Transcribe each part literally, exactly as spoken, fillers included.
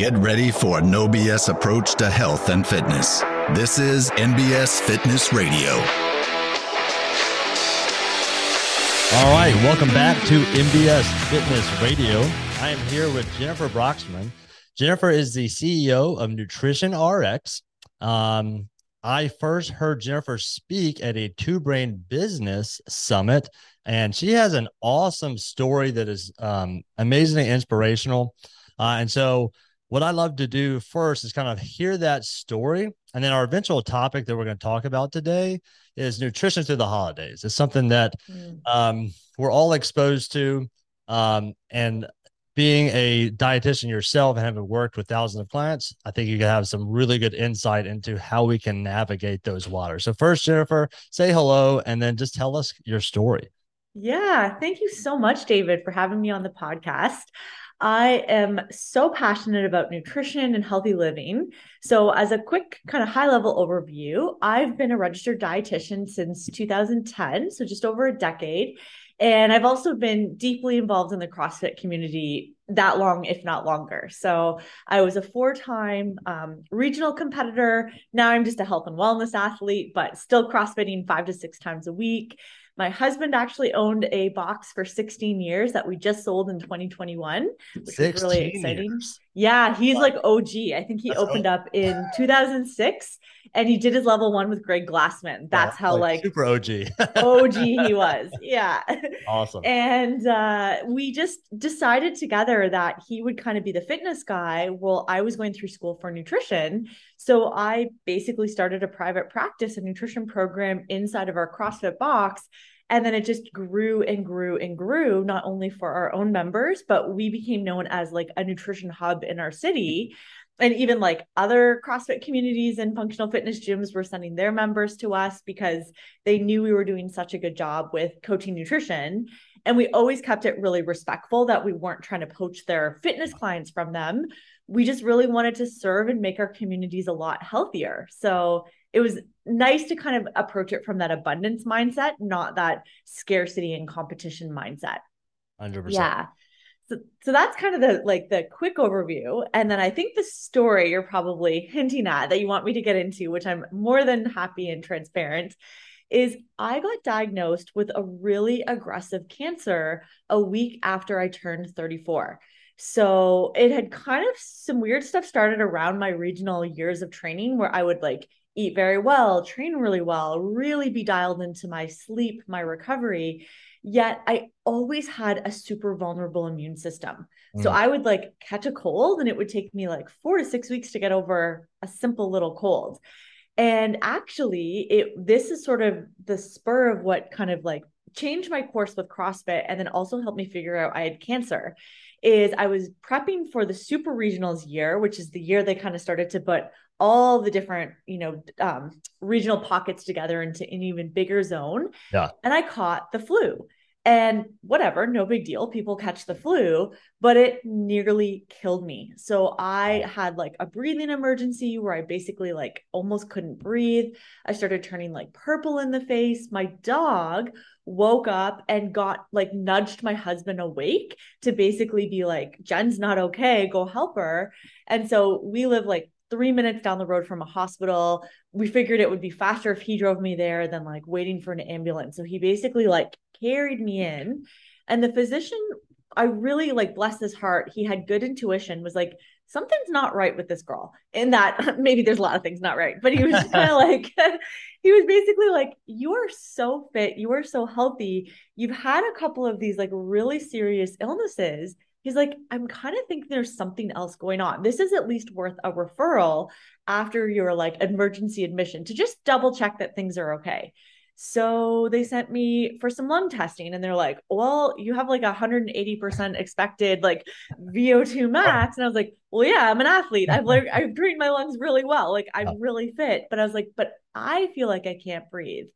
Get ready for a no B S approach to health and fitness. This is N B S Fitness Radio. All right, welcome back to N B S Fitness Radio. I am here with Jennifer Broxman. Jennifer is the C E O of Nutrition R X. Um, I first heard Jennifer speak at a Two-Brain Business Summit, and she has an awesome story that is um, amazingly inspirational. Uh, and so what I love to do first is kind of hear that story. And then our eventual topic that we're going to talk about today is nutrition through the holidays. It's something that um, we're all exposed to. Um, and being a dietitian yourself and having worked with thousands of clients, I think you can have some really good insight into how we can navigate those waters. So first, Jennifer, say hello, and then just tell us your story. Yeah. Thank you so much, David, for having me on the podcast. I am so passionate about nutrition and healthy living. So as a quick kind of high-level overview, I've been a registered dietitian since two thousand ten, so just over a decade. And I've also been deeply involved in the CrossFit community that long, if not longer. So I was a four-time um, regional competitor. Now I'm just a health and wellness athlete, but still CrossFitting five to six times a week. My husband actually owned a box for sixteen years that we just sold in twenty twenty-one, which is really exciting. Years. Yeah, he's wow. like O G. I think he That's opened O G. Up in two thousand six, and he did his level one with Greg Glassman. That's yeah, how like, like super O G. O G he was. Yeah. Awesome. And uh, we just decided together that he would kind of be the fitness guy while I was going through school for nutrition. So I basically started a private practice, a nutrition program inside of our CrossFit box. And then it just grew and grew and grew, not only for our own members, but we became known as like a nutrition hub in our city. And even like other CrossFit communities and functional fitness gyms were sending their members to us because they knew we were doing such a good job with coaching nutrition. And we always kept it really respectful that we weren't trying to poach their fitness clients from them. We just really wanted to serve and make our communities a lot healthier. So it was nice to kind of approach it from that abundance mindset, not that scarcity and competition mindset. one hundred percent. Yeah. So, so that's kind of the, like the quick overview. And then I think the story you're probably hinting at that you want me to get into, which I'm more than happy and transparent, is I got diagnosed with a really aggressive cancer a week after I turned thirty-four. So it had kind of some weird stuff started around my regional years of training where I would like eat very well, train really well, really be dialed into my sleep, my recovery. Yet I always had a super vulnerable immune system. Mm. So I would like catch a cold and it would take me like four to six weeks to get over a simple little cold. And actually it, this is sort of the spur of what kind of like changed my course with CrossFit and then also helped me figure out I had cancer is I was prepping for the Super Regionals year, which is the year they kind of started to put all the different, you know, um, regional pockets together into an even bigger zone. Yeah. And I caught the flu and whatever, no big deal. People catch the flu, but it nearly killed me. So I had like a breathing emergency where I basically like almost couldn't breathe. I started turning like purple in the face. My dog woke up and got like nudged my husband awake to basically be like, Jen's not okay, go help her. And so we live like three minutes down the road from a hospital. We figured it would be faster if he drove me there than like waiting for an ambulance. So he basically like carried me in. And the physician, I really like bless his heart. He had good intuition, was like, something's not right with this girl in that maybe there's a lot of things not right, but he was just kind of like, he was basically like, you are so fit. You are so healthy. You've had a couple of these like really serious illnesses. He's like, I'm kind of thinking there's something else going on. This is at least worth a referral after your like emergency admission to just double check that things are okay. So they sent me for some lung testing and they're like, well, you have like one hundred eighty percent expected like V O two max. And I was like, well, yeah, I'm an athlete. I've like, I've drained my lungs really well. Like I'm really fit, but I was like, but I feel like I can't breathe.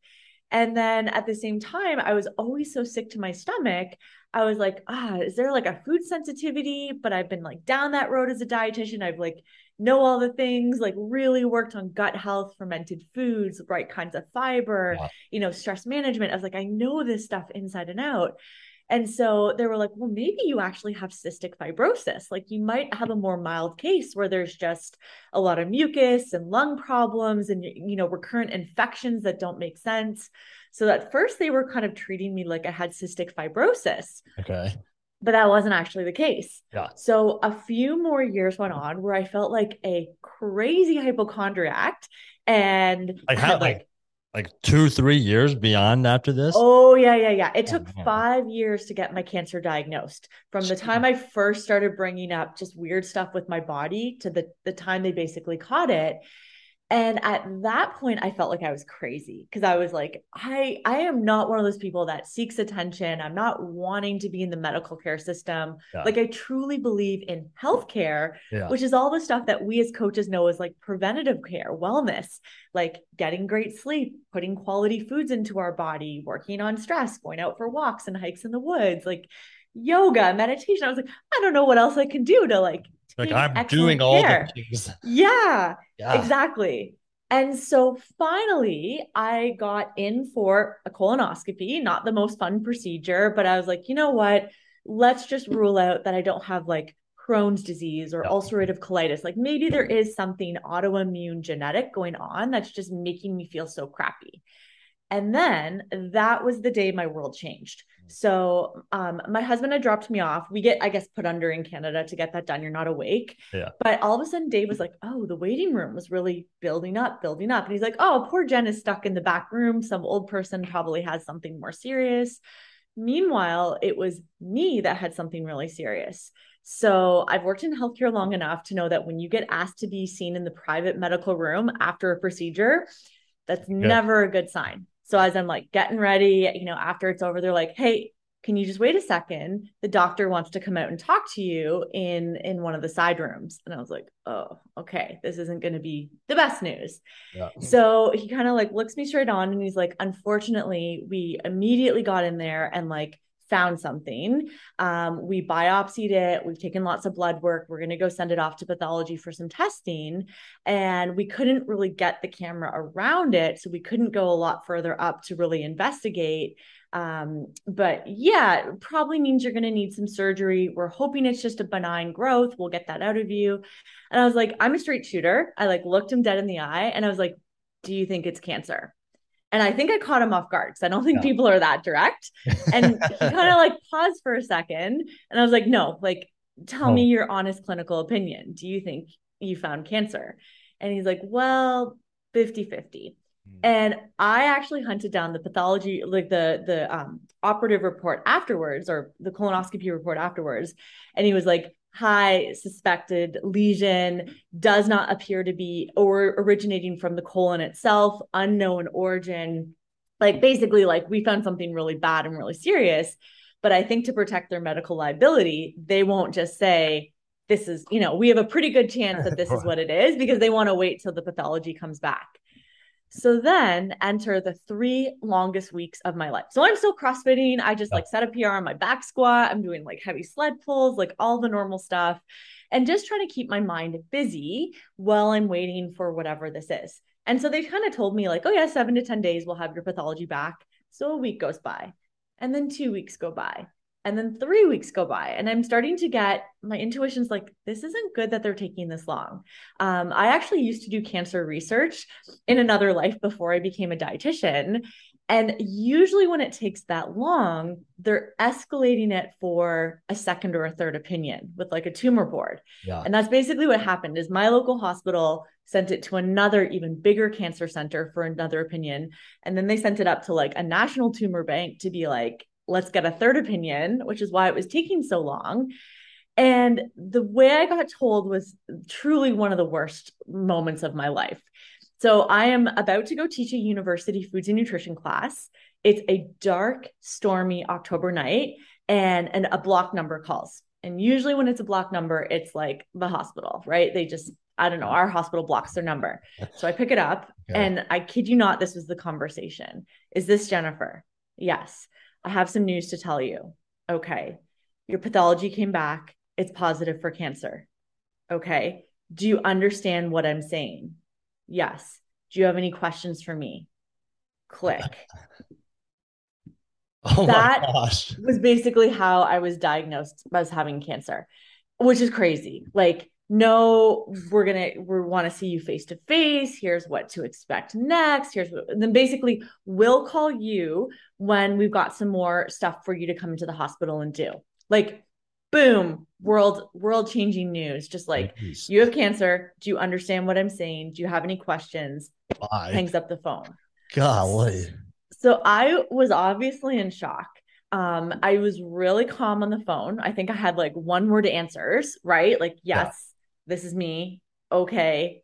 And then at the same time, I was always so sick to my stomach. I was like, ah, is there like a food sensitivity? But I've been like down that road as a dietitian. I've like know all the things, like really worked on gut health, fermented foods, right kinds of fiber, wow. you know, stress management. I was like, I know this stuff inside and out. And so they were like, well, maybe you actually have cystic fibrosis. Like you might have a more mild case where there's just a lot of mucus and lung problems and, you know, recurrent infections that don't make sense. So at first they were kind of treating me like I had cystic fibrosis. Okay. But that wasn't actually the case. Yeah. So a few more years went on where I felt like a crazy hypochondriac and I had like, like Like two, three years beyond after this? Oh, yeah, yeah, yeah. It took oh, five years to get my cancer diagnosed. From the time I first started bringing up just weird stuff with my body to the, the time they basically caught it. And at that point, I felt like I was crazy because I was like, I, I am not one of those people that seeks attention. I'm not wanting to be in the medical care system. Yeah. Like I truly believe in healthcare, yeah. which is all the stuff that we as coaches know is like preventative care, wellness, like getting great sleep, putting quality foods into our body, working on stress, going out for walks and hikes in the woods, like yoga, meditation. I was like, I don't know what else I can do to like Like I'm doing all the things. Yeah, yeah, exactly. And so finally I got in for a colonoscopy, not the most fun procedure, but I was like, you know what, let's just rule out that I don't have like Crohn's disease or no. ulcerative colitis. Like maybe there is something autoimmune genetic going on that's just making me feel so crappy. And then that was the day my world changed. So um, my husband had dropped me off. We get, I guess, put under in Canada to get that done. You're not awake. Yeah. But all of a sudden Dave was like, oh, the waiting room was really building up, building up. And he's like, oh, poor Jen is stuck in the back room. Some old person probably has something more serious. Meanwhile, it was me that had something really serious. So I've worked in healthcare long enough to know that when you get asked to be seen in the private medical room after a procedure, that's yeah. never a good sign. So as I'm like getting ready, you know, after it's over, they're like, hey, can you just wait a second? The doctor wants to come out and talk to you in, in one of the side rooms. And I was like, oh, okay, this isn't going to be the best news. Yeah. So he kind of like looks me straight on and he's like, unfortunately, we immediately got in there and like found something. Um, we biopsied it. We've taken lots of blood work. We're going to go send it off to pathology for some testing. And we couldn't really get the camera around it. So we couldn't go a lot further up to really investigate. Um, but yeah, it probably means you're going to need some surgery. We're hoping it's just a benign growth. We'll get that out of you. And I was like, I'm a straight shooter. I like looked him dead in the eye and I was like, do you think it's cancer? And I think I caught him off guard because I don't think yeah. people are that direct. And he kind of like paused for a second. And I was like, no, like, tell oh. me your honest clinical opinion. Do you think you found cancer? And he's like, well, fifty-fifty. Mm. And I actually hunted down the pathology, like the, the um, operative report afterwards or the colonoscopy report afterwards. And he was like, high suspected lesion does not appear to be or originating from the colon itself, unknown origin. Like basically like we found something really bad and really serious, but I think to protect their medical liability, they won't just say, this is, you know, we have a pretty good chance that this is what it is because they want to wait till the pathology comes back. So then enter the three longest weeks of my life. So I'm still CrossFitting. I just like set a P R on my back squat. I'm doing like heavy sled pulls, like all the normal stuff and just trying to keep my mind busy while I'm waiting for whatever this is. And so they kind of told me like, oh yeah, seven to ten days, we'll have your pathology back. So a week goes by and then two weeks go by and then three weeks go by. And I'm starting to get my intuition's like, this isn't good that they're taking this long. Um, I actually used to do cancer research in another life before I became a dietitian. And usually when it takes that long, they're escalating it for a second or a third opinion with like a tumor board. Yeah. And that's basically what happened is my local hospital sent it to another even bigger cancer center for another opinion. And then they sent it up to like a national tumor bank to be like, let's get a third opinion, which is why it was taking so long. And the way I got told was truly one of the worst moments of my life. So I am about to go teach a university foods and nutrition class. It's a dark, stormy October night and, and a block number calls. And usually when it's a block number, it's like the hospital, right? They just, I don't know, our hospital blocks their number. So I pick it up yeah. and I kid you not, this was the conversation. Is this Jennifer? Yes. I have some news to tell you. Okay. Your pathology came back. It's positive for cancer. Okay. Do you understand what I'm saying? Yes. Do you have any questions for me? Click. Oh that my gosh. was basically how I was diagnosed as having cancer, which is crazy. Like, no, we're going to, we want to see you face to face. Here's what to expect next. Here's what, and then basically we'll call you when we've got some more stuff for you to come into the hospital and do. Like, boom, world, world changing news. Just like, Jeez. You have cancer. Do you understand what I'm saying? Do you have any questions? Bye. Hangs up the phone. Golly. So I was obviously in shock. Um, I was really calm on the phone. I think I had like one word answers, right? Like, yes, yeah. This is me. Okay.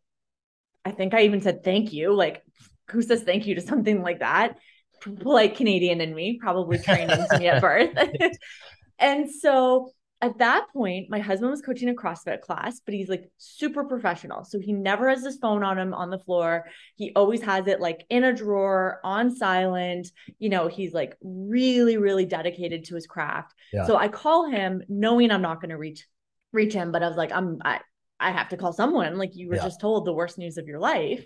I think I even said, thank you. Like, who says thank you to something like that? Polite Canadian in me, probably trained into me at birth. And so at that point, my husband was coaching a CrossFit class, but he's like super professional. So he never has his phone on him on the floor. He always has it like in a drawer on silent. You know, he's like really, really dedicated to his craft. Yeah. So I call him knowing I'm not going to reach, reach him, but I was like, I'm, I, I have to call someone. Like, you were yeah. just told the worst news of your life.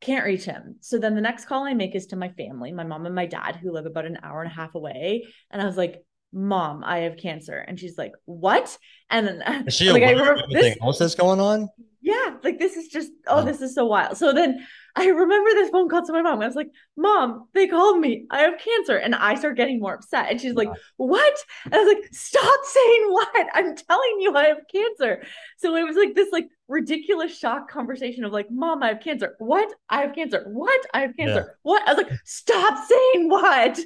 Can't reach him. So then the next call I make is to my family, my mom and my dad, who live about an hour and a half away. And I was like, Mom, I have cancer. And she's like, what? And then is she like, I remember this, what's this going on? Yeah. Like, this is just, oh, oh, this is so wild. So then I remember this phone call to my mom. I was like, Mom, they called me. I have cancer. And I start getting more upset. And she's yeah. like, what? And I was like, stop saying what? I'm telling you, I have cancer. So it was like this like ridiculous shock conversation of like, Mom, I have cancer. What? I have cancer. What? I have cancer. Yeah. What? I was like, stop saying what?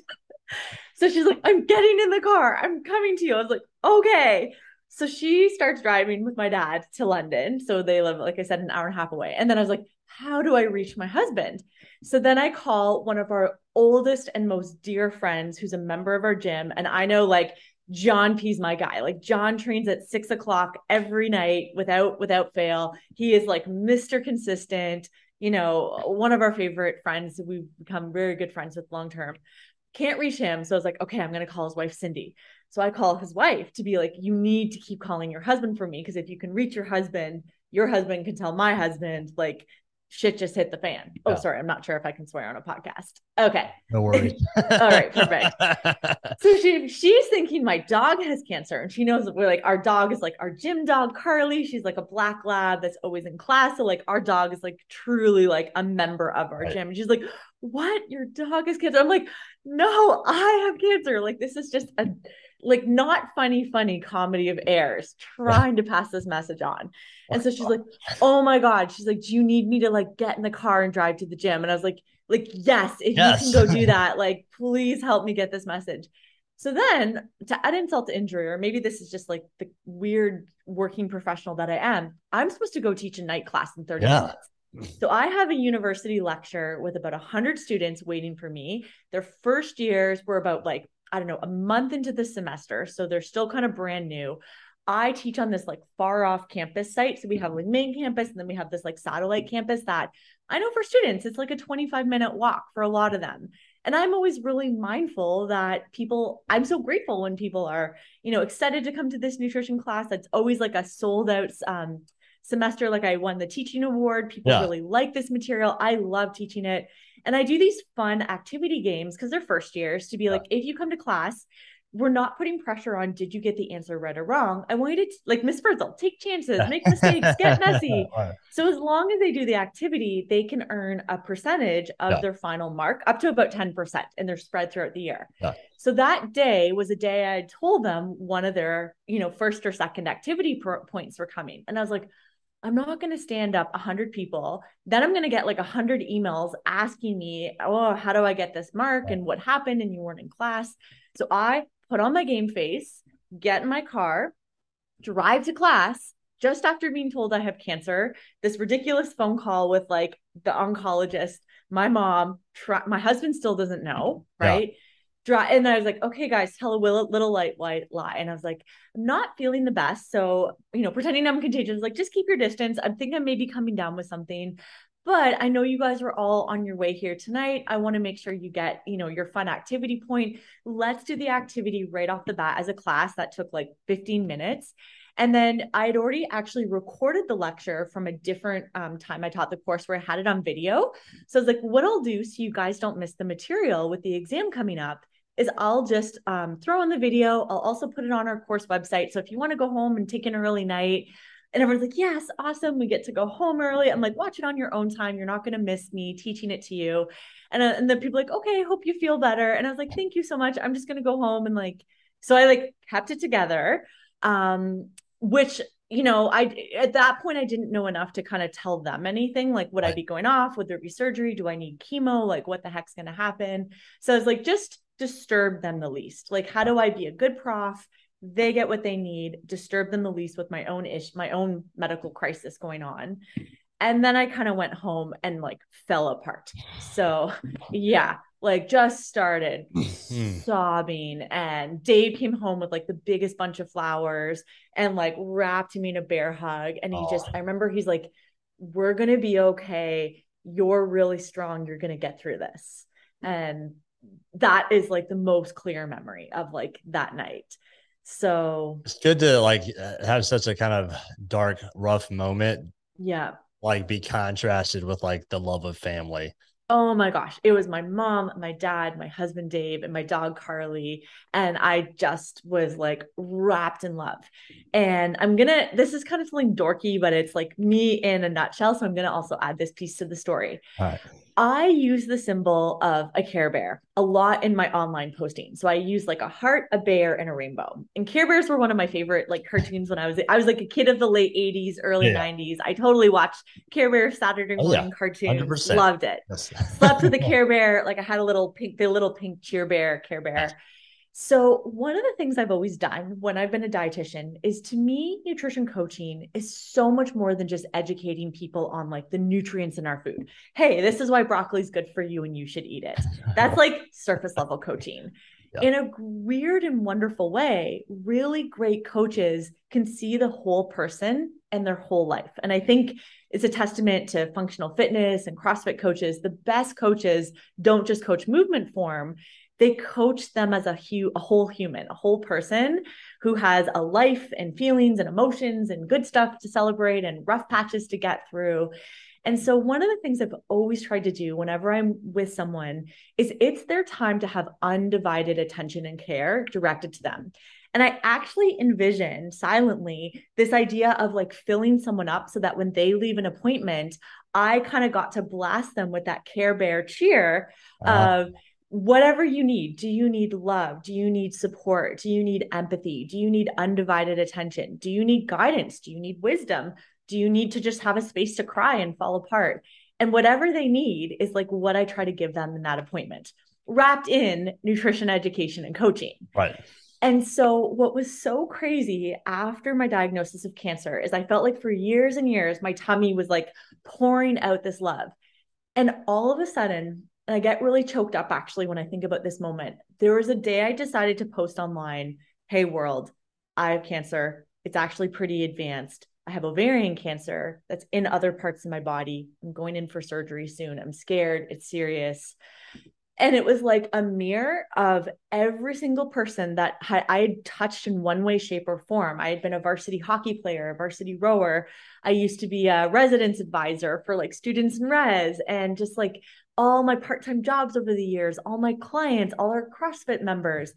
So she's like, I'm getting in the car. I'm coming to you. I was like, okay. So she starts driving with my dad to London. So they live, like I said, an hour and a half away. And then I was like, how do I reach my husband? So then I call one of our oldest and most dear friends who's a member of our gym. And I know like John P's my guy. Like John trains at six o'clock every night without, without fail. He is like Mister Consistent, you know, one of our favorite friends. We've become very good friends with long-term. Can't reach him. So I was like, okay, I'm going to call his wife, Cindy. So I call his wife to be like, you need to keep calling your husband for me. Cause if you can reach your husband, your husband can tell my husband, like, shit just hit the fan. Yeah. Oh, sorry. I'm not sure if I can swear on a podcast. Okay. No worries. All right. Perfect. So she, she's thinking my dog has cancer, and she knows that we're like, our dog is like our gym dog, Carly. She's like a black lab that's always in class. So like our dog is like truly like a member of our right. gym. And she's like, what? Your dog has cancer. I'm like, no, I have cancer. Like, this is just a, like, not funny, funny comedy of errors trying to pass this message on. And so she's like, oh my God. She's like, do you need me to like get in the car and drive to the gym? And I was like, like, yes, if yes. you can go do that, like, please help me get this message. So then to add insult to injury, or maybe this is just like the weird working professional that I am, I'm supposed to go teach a night class in thirty yeah. minutes. So I have a university lecture with about a hundred students waiting for me. Their first years were about like, I don't know, a month into the semester. So they're still kind of brand new. I teach on this like far off campus site. So we have like main campus, and then we have this like satellite campus that I know for students, it's like a twenty-five minute walk for a lot of them. And I'm always really mindful that people, I'm so grateful when people are, you know, excited to come to this nutrition class. That's always like a sold out, um, semester. Like, I won the teaching award. People yeah. really like this material. I love teaching it. And I do these fun activity games because they're first years to be yeah. like, if you come to class, we're not putting pressure on, did you get the answer right or wrong? I want you to t- like Miss Birdsell, take chances, make mistakes, get messy. So as long as they do the activity, they can earn a percentage of yeah. their final mark up to about ten percent, and they're spread throughout the year. Yeah. So that day was a day I told them one of their, you know, first or second activity pro- points were coming. And I was like, I'm not going to stand up a hundred people. Then I'm going to get like a hundred emails asking me, oh, how do I get this mark? And what happened? And you weren't in class. So I put on my game face, get in my car, drive to class just after being told I have cancer, this ridiculous phone call with like the oncologist, my mom, try- my husband still doesn't know. Right. Yeah. And I was like, okay, guys, tell a little light white lie. And I was like, I'm not feeling the best. So, you know, pretending I'm contagious, like, just keep your distance. I think I may be coming down with something, but I know you guys are all on your way here tonight. I want to make sure you get, you know, your fun activity point. Let's do the activity right off the bat as a class. That took like fifteen minutes. And then I had already actually recorded the lecture from a different um, time I taught the course where I had it on video. So I was like, what I'll do so you guys don't miss the material with the exam coming up is I'll just um, throw in the video. I'll also put it on our course website. So if you want to go home and take an early night, and everyone's like, yes, awesome. We get to go home early. I'm like, watch it on your own time. You're not going to miss me teaching it to you. And, uh, and the people are like, okay, hope you feel better. And I was like, thank you so much. I'm just going to go home. And like, so I like kept it together, um, which, you know, I, at that point, I didn't know enough to kind of tell them anything. Like, would I be going off? Would there be surgery? Do I need chemo? Like, what the heck's going to happen? So I was like, just disturb them the least. Like, how do I be a good prof? They get what they need, disturb them the least with my own ish, my own medical crisis going on. And then I kind of went home and like fell apart. So yeah, like just started sobbing, and Dave came home with like the biggest bunch of flowers and like wrapped me in a bear hug. And he Aww. just, I remember he's like, we're going to be okay. You're really strong. You're going to get through this. And that is like the most clear memory of like that night. So it's good to like have such a kind of dark, rough moment. Yeah. Like be contrasted with like the love of family. Oh my gosh. It was my mom, my dad, my husband, Dave, and my dog, Carly. And I just was like wrapped in love. And I'm going to, this is kind of something dorky, but it's like me in a nutshell. So I'm going to also add this piece to the story. All right. I use the symbol of a Care Bear a lot in my online posting. So I use like a heart, a bear, and a rainbow. And Care Bears were one of my favorite like cartoons when I was, I was like a kid of the late eighties, early yeah. nineties. I totally watched Care Bear Saturday morning oh, yeah. cartoons. one hundred percent. Loved it. Yes. Slept with a Care Bear. Like I had a little pink, the little pink Cheer Bear, Care Bear. So one of the things I've always done when I've been a dietitian is, to me, nutrition coaching is so much more than just educating people on like the nutrients in our food. Hey, this is why broccoli is good for you and you should eat it. That's like surface level coaching. Yeah. In a weird and wonderful way, really great coaches can see the whole person and their whole life. And I think it's a testament to functional fitness and CrossFit coaches. The best coaches don't just coach movement form. They coach them as a, hu- a whole human, a whole person who has a life and feelings and emotions and good stuff to celebrate and rough patches to get through. And so one of the things I've always tried to do whenever I'm with someone is it's their time to have undivided attention and care directed to them. And I actually envision silently this idea of like filling someone up so that when they leave an appointment, I kind of got to blast them with that Care Bear cheer uh-huh. of, whatever you need. Do you need love? Do you need support? Do you need empathy? Do you need undivided attention? Do you need guidance? Do you need wisdom? Do you need to just have a space to cry and fall apart? And whatever they need is like what I try to give them in that appointment, wrapped in nutrition education and coaching. Right. And so what was so crazy after my diagnosis of cancer is I felt like for years and years, my tummy was like pouring out this love. And all of a sudden, and I get really choked up actually when I think about this moment. There was a day I decided to post online, hey world, I have cancer. It's actually pretty advanced. I have ovarian cancer that's in other parts of my body. I'm going in for surgery soon. I'm scared. It's serious. And it was like a mirror of every single person that I had touched in one way, shape, or form. I had been a varsity hockey player, a varsity rower. I used to be a residence advisor for like students in res, and just like all my part-time jobs over the years, all my clients, all our CrossFit members.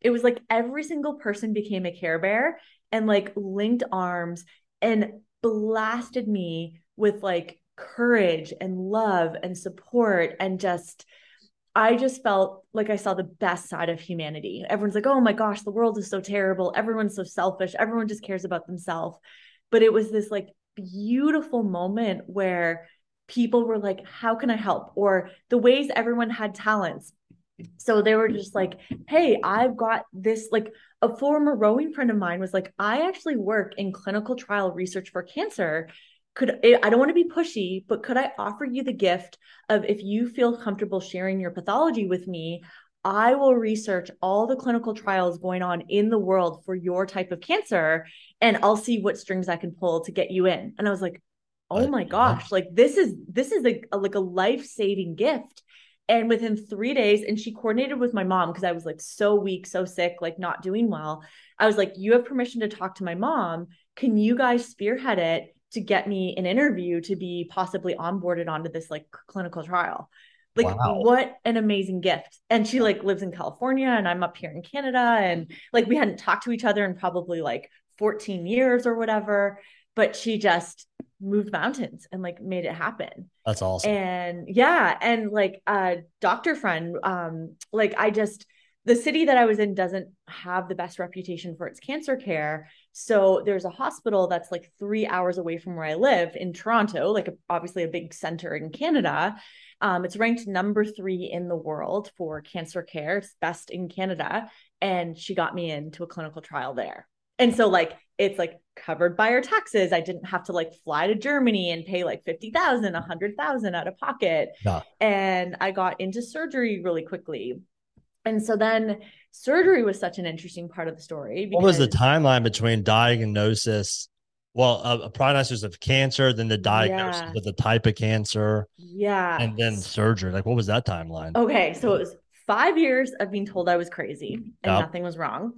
It was like every single person became a Care Bear and like linked arms and blasted me with like courage and love and support. And just, I just felt like I saw the best side of humanity. Everyone's like, oh my gosh, the world is so terrible. Everyone's so selfish. Everyone just cares about themselves. But it was this like beautiful moment where people were like, how can I help? Or the ways everyone had talents. So they were just like, hey, I've got this, like a former rowing friend of mine was like, I actually work in clinical trial research for cancer. Could I don't want to be pushy, but could I offer you the gift of, if you feel comfortable sharing your pathology with me, I will research all the clinical trials going on in the world for your type of cancer, and I'll see what strings I can pull to get you in. And I was like, oh my gosh, like this is, this is a, a, like a life-saving gift. And within three days, and she coordinated with my mom, because I was like so weak, so sick, like not doing well. I was like, you have permission to talk to my mom. Can you guys spearhead it to get me an interview to be possibly onboarded onto this like clinical trial? Like, wow. What an amazing gift. And she like lives in California and I'm up here in Canada. And like, we hadn't talked to each other in probably like fourteen years or whatever, but she just moved mountains and like made it happen. That's awesome. And yeah. And like a doctor friend, um, like I just, the city that I was in doesn't have the best reputation for its cancer care. So there's a hospital that's like three hours away from where I live in Toronto, like a, obviously a big center in Canada. Um, it's ranked number three in the world for cancer care. It's best in Canada. And she got me into a clinical trial there. And so like, it's like covered by our taxes. I didn't have to like fly to Germany and pay like fifty thousand, a hundred thousand out of pocket. Nah. And I got into surgery really quickly. And so then surgery was such an interesting part of the story. What was the timeline between diagnosis? Well, a, a prognosis of cancer, then the diagnosis yeah. of the type of cancer. Yeah. And then surgery. Like, what was that timeline? Okay. So it was five years of being told I was crazy and yep. nothing was wrong.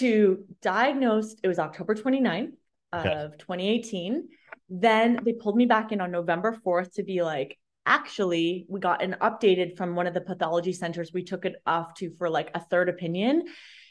To diagnose, it was October twenty-ninth okay. of twenty eighteen. Then they pulled me back in on November fourth to be like, actually, we got an updated from one of the pathology centers we took it off to for like a third opinion.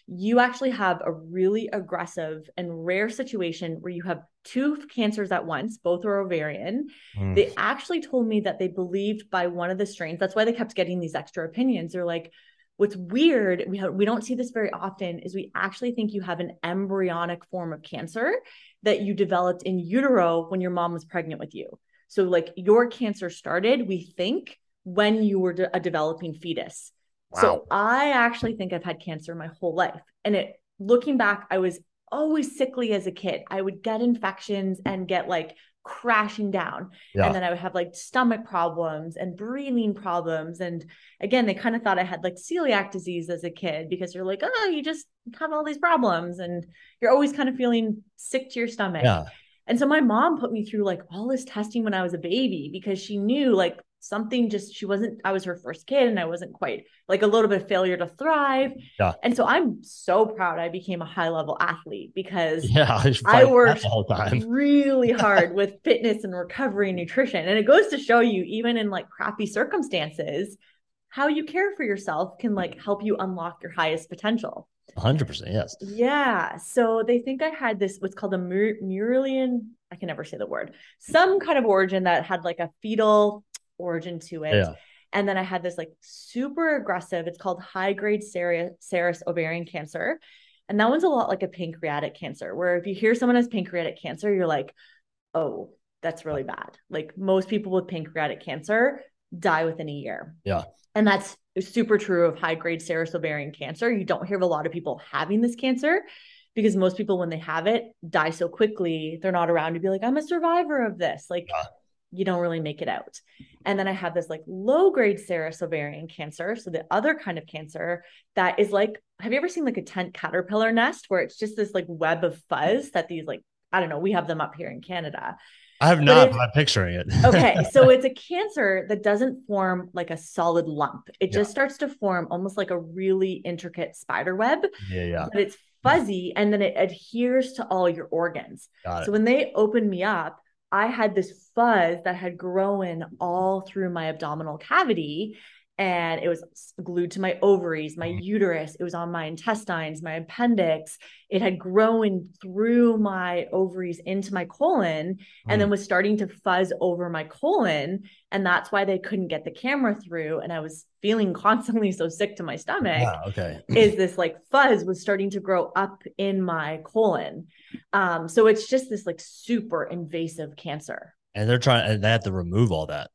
You actually have a really aggressive and rare situation where you have two cancers at once, both are ovarian. Mm. They actually told me that they believed by one of the strains. That's why they kept getting these extra opinions. They're like, what's weird, we have, we don't see this very often, is we actually think you have an embryonic form of cancer that you developed in utero when your mom was pregnant with you. So like your cancer started, we think, when you were de- a developing fetus. Wow. So I actually think I've had cancer my whole life. And it, looking back, I was always sickly as a kid. I would get infections and get like crashing down. Yeah. And then I would have like stomach problems and breathing problems. And again, they kind of thought I had like celiac disease as a kid because you're like, oh, you just have all these problems and you're always kind of feeling sick to your stomach. Yeah. And so my mom put me through like all this testing when I was a baby because she knew like something just, she wasn't, I was her first kid and I wasn't quite like a little bit of failure to thrive. Yeah. And so I'm so proud I became a high level athlete because yeah, I worked the whole time. really hard with fitness and recovery and nutrition. And it goes to show you, even in like crappy circumstances, how you care for yourself can like help you unlock your highest potential. one hundred percent yes. Yeah. So they think I had this, what's called a Mur- Murelian, I can never say the word, some kind of origin that had like a fetal origin to it. Yeah. And then I had this like super aggressive, it's called high grade serous, serous ovarian cancer. And that one's a lot like a pancreatic cancer, where if you hear someone has pancreatic cancer, you're like, oh, that's really bad. Like most people with pancreatic cancer die within a year. Yeah. And that's super true of high grade serous ovarian cancer. You don't hear of a lot of people having this cancer because most people, when they have it, die so quickly. They're not around to be like, I'm a survivor of this. Like yeah. you don't really make it out. And then I have this like low grade serous ovarian cancer. So the other kind of cancer that is like, have you ever seen like a tent caterpillar nest where it's just this like web of fuzz that these like, I don't know, we have them up here in Canada. I have not, but, but I'm picturing it. Okay. So it's a cancer that doesn't form like a solid lump. It yeah. just starts to form almost like a really intricate spider web. Yeah, yeah. But it's fuzzy and then it adheres to all your organs. So when they opened me up, I had this fuzz that had grown all through my abdominal cavity and it was glued to my ovaries, my mm. uterus. It was on my intestines, my appendix. It had grown through my ovaries into my colon and mm. then was starting to fuzz over my colon. And that's why they couldn't get the camera through. And I was feeling constantly so sick to my stomach. Wow, okay. Is this like fuzz was starting to grow up in my colon. Um, so it's just this like super invasive cancer. And they're trying, and they have to remove all that.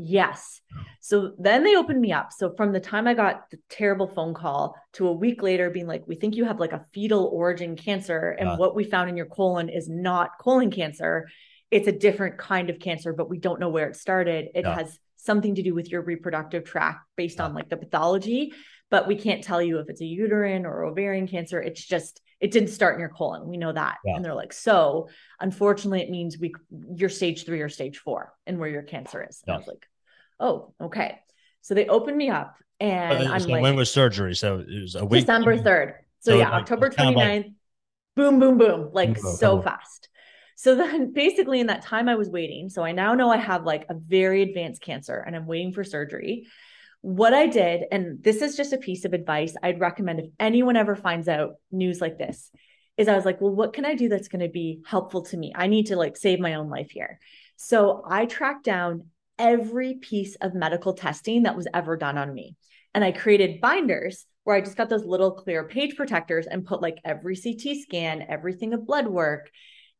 Yes. So then they opened me up. So from the time I got the terrible phone call to a week later being like, we think you have like a fetal origin cancer. And yeah. what we found in your colon is not colon cancer. It's a different kind of cancer, but we don't know where it started. It yeah. has something to do with your reproductive tract based yeah. on like the pathology, but we can't tell you if it's a uterine or ovarian cancer. It's just, it didn't start in your colon. We know that. Yeah. And they're like, so unfortunately it means we, you're stage three or stage four and where your cancer is. And yeah. I was like, oh, okay. So they opened me up and so I'm like, when was surgery? So it was a week. December third. So, so yeah, like, October twenty-ninth, like, boom, boom, boom, like boom, so boom. fast. So then basically in that time I was waiting. So I now know I have like a very advanced cancer and I'm waiting for surgery. What I did, and this is just a piece of advice I'd recommend if anyone ever finds out news like this, is I was like, well, what can I do that's going to be helpful to me? I need to like save my own life here. So I tracked down every piece of medical testing that was ever done on me. And I created binders where I just got those little clear page protectors and put like every C T scan, everything of blood work.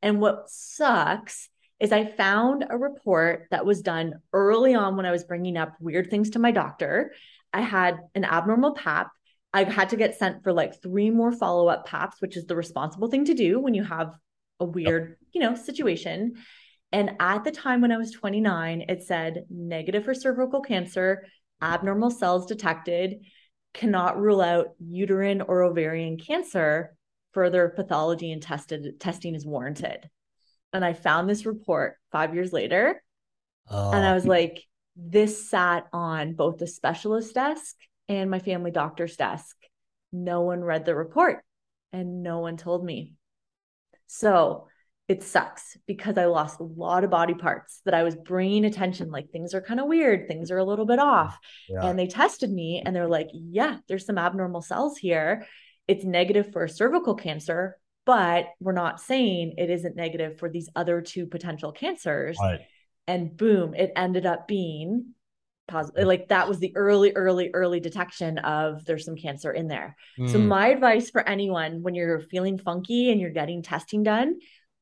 And what sucks is I found a report that was done early on when I was bringing up weird things to my doctor. I had an abnormal P A P. I've had to get sent for like three more follow-up P A Ps, which is the responsible thing to do when you have a weird, you know, situation. And at the time when I was twenty-nine, it said negative for cervical cancer, abnormal cells detected, cannot rule out uterine or ovarian cancer, further pathology and tested, testing is warranted. And I found this report five years later. Oh. And I was like, this sat on both the specialist desk and my family doctor's desk. No one read the report and no one told me. So it sucks because I lost a lot of body parts that I was bringing attention. Like things are kind of weird. Things are a little bit off. Yeah. And they tested me and they're like, yeah, there's some abnormal cells here. It's negative for cervical cancer, but we're not saying it isn't negative for these other two potential cancers. Right. And boom, it ended up being positive. Like that was the early, early, early detection of there's some cancer in there. Mm. So my advice for anyone, when you're feeling funky and you're getting testing done,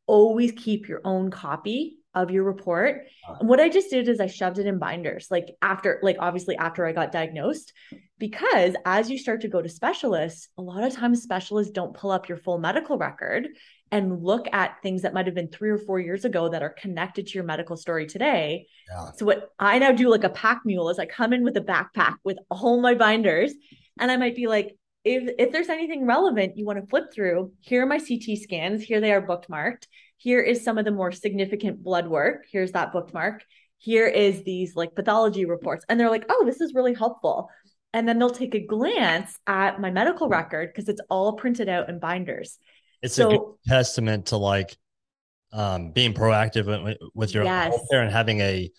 always keep your own copy of your report. And what I just did is I shoved it in binders, like after, like obviously after I got diagnosed, because as you start to go to specialists, a lot of times specialists don't pull up your full medical record and look at things that might've been three or four years ago that are connected to your medical story today. Yeah. So what I now do like a pack mule is I come in with a backpack with all my binders and I might be like, if if there's anything relevant you want to flip through, here are my C T scans. Here they are bookmarked. Here is some of the more significant blood work. Here's that bookmark. Here is these like pathology reports. And they're like, oh, this is really helpful. And then they'll take a glance at my medical record because it's all printed out in binders. It's so, a good testament to like um, being proactive with your yes. healthcare and having a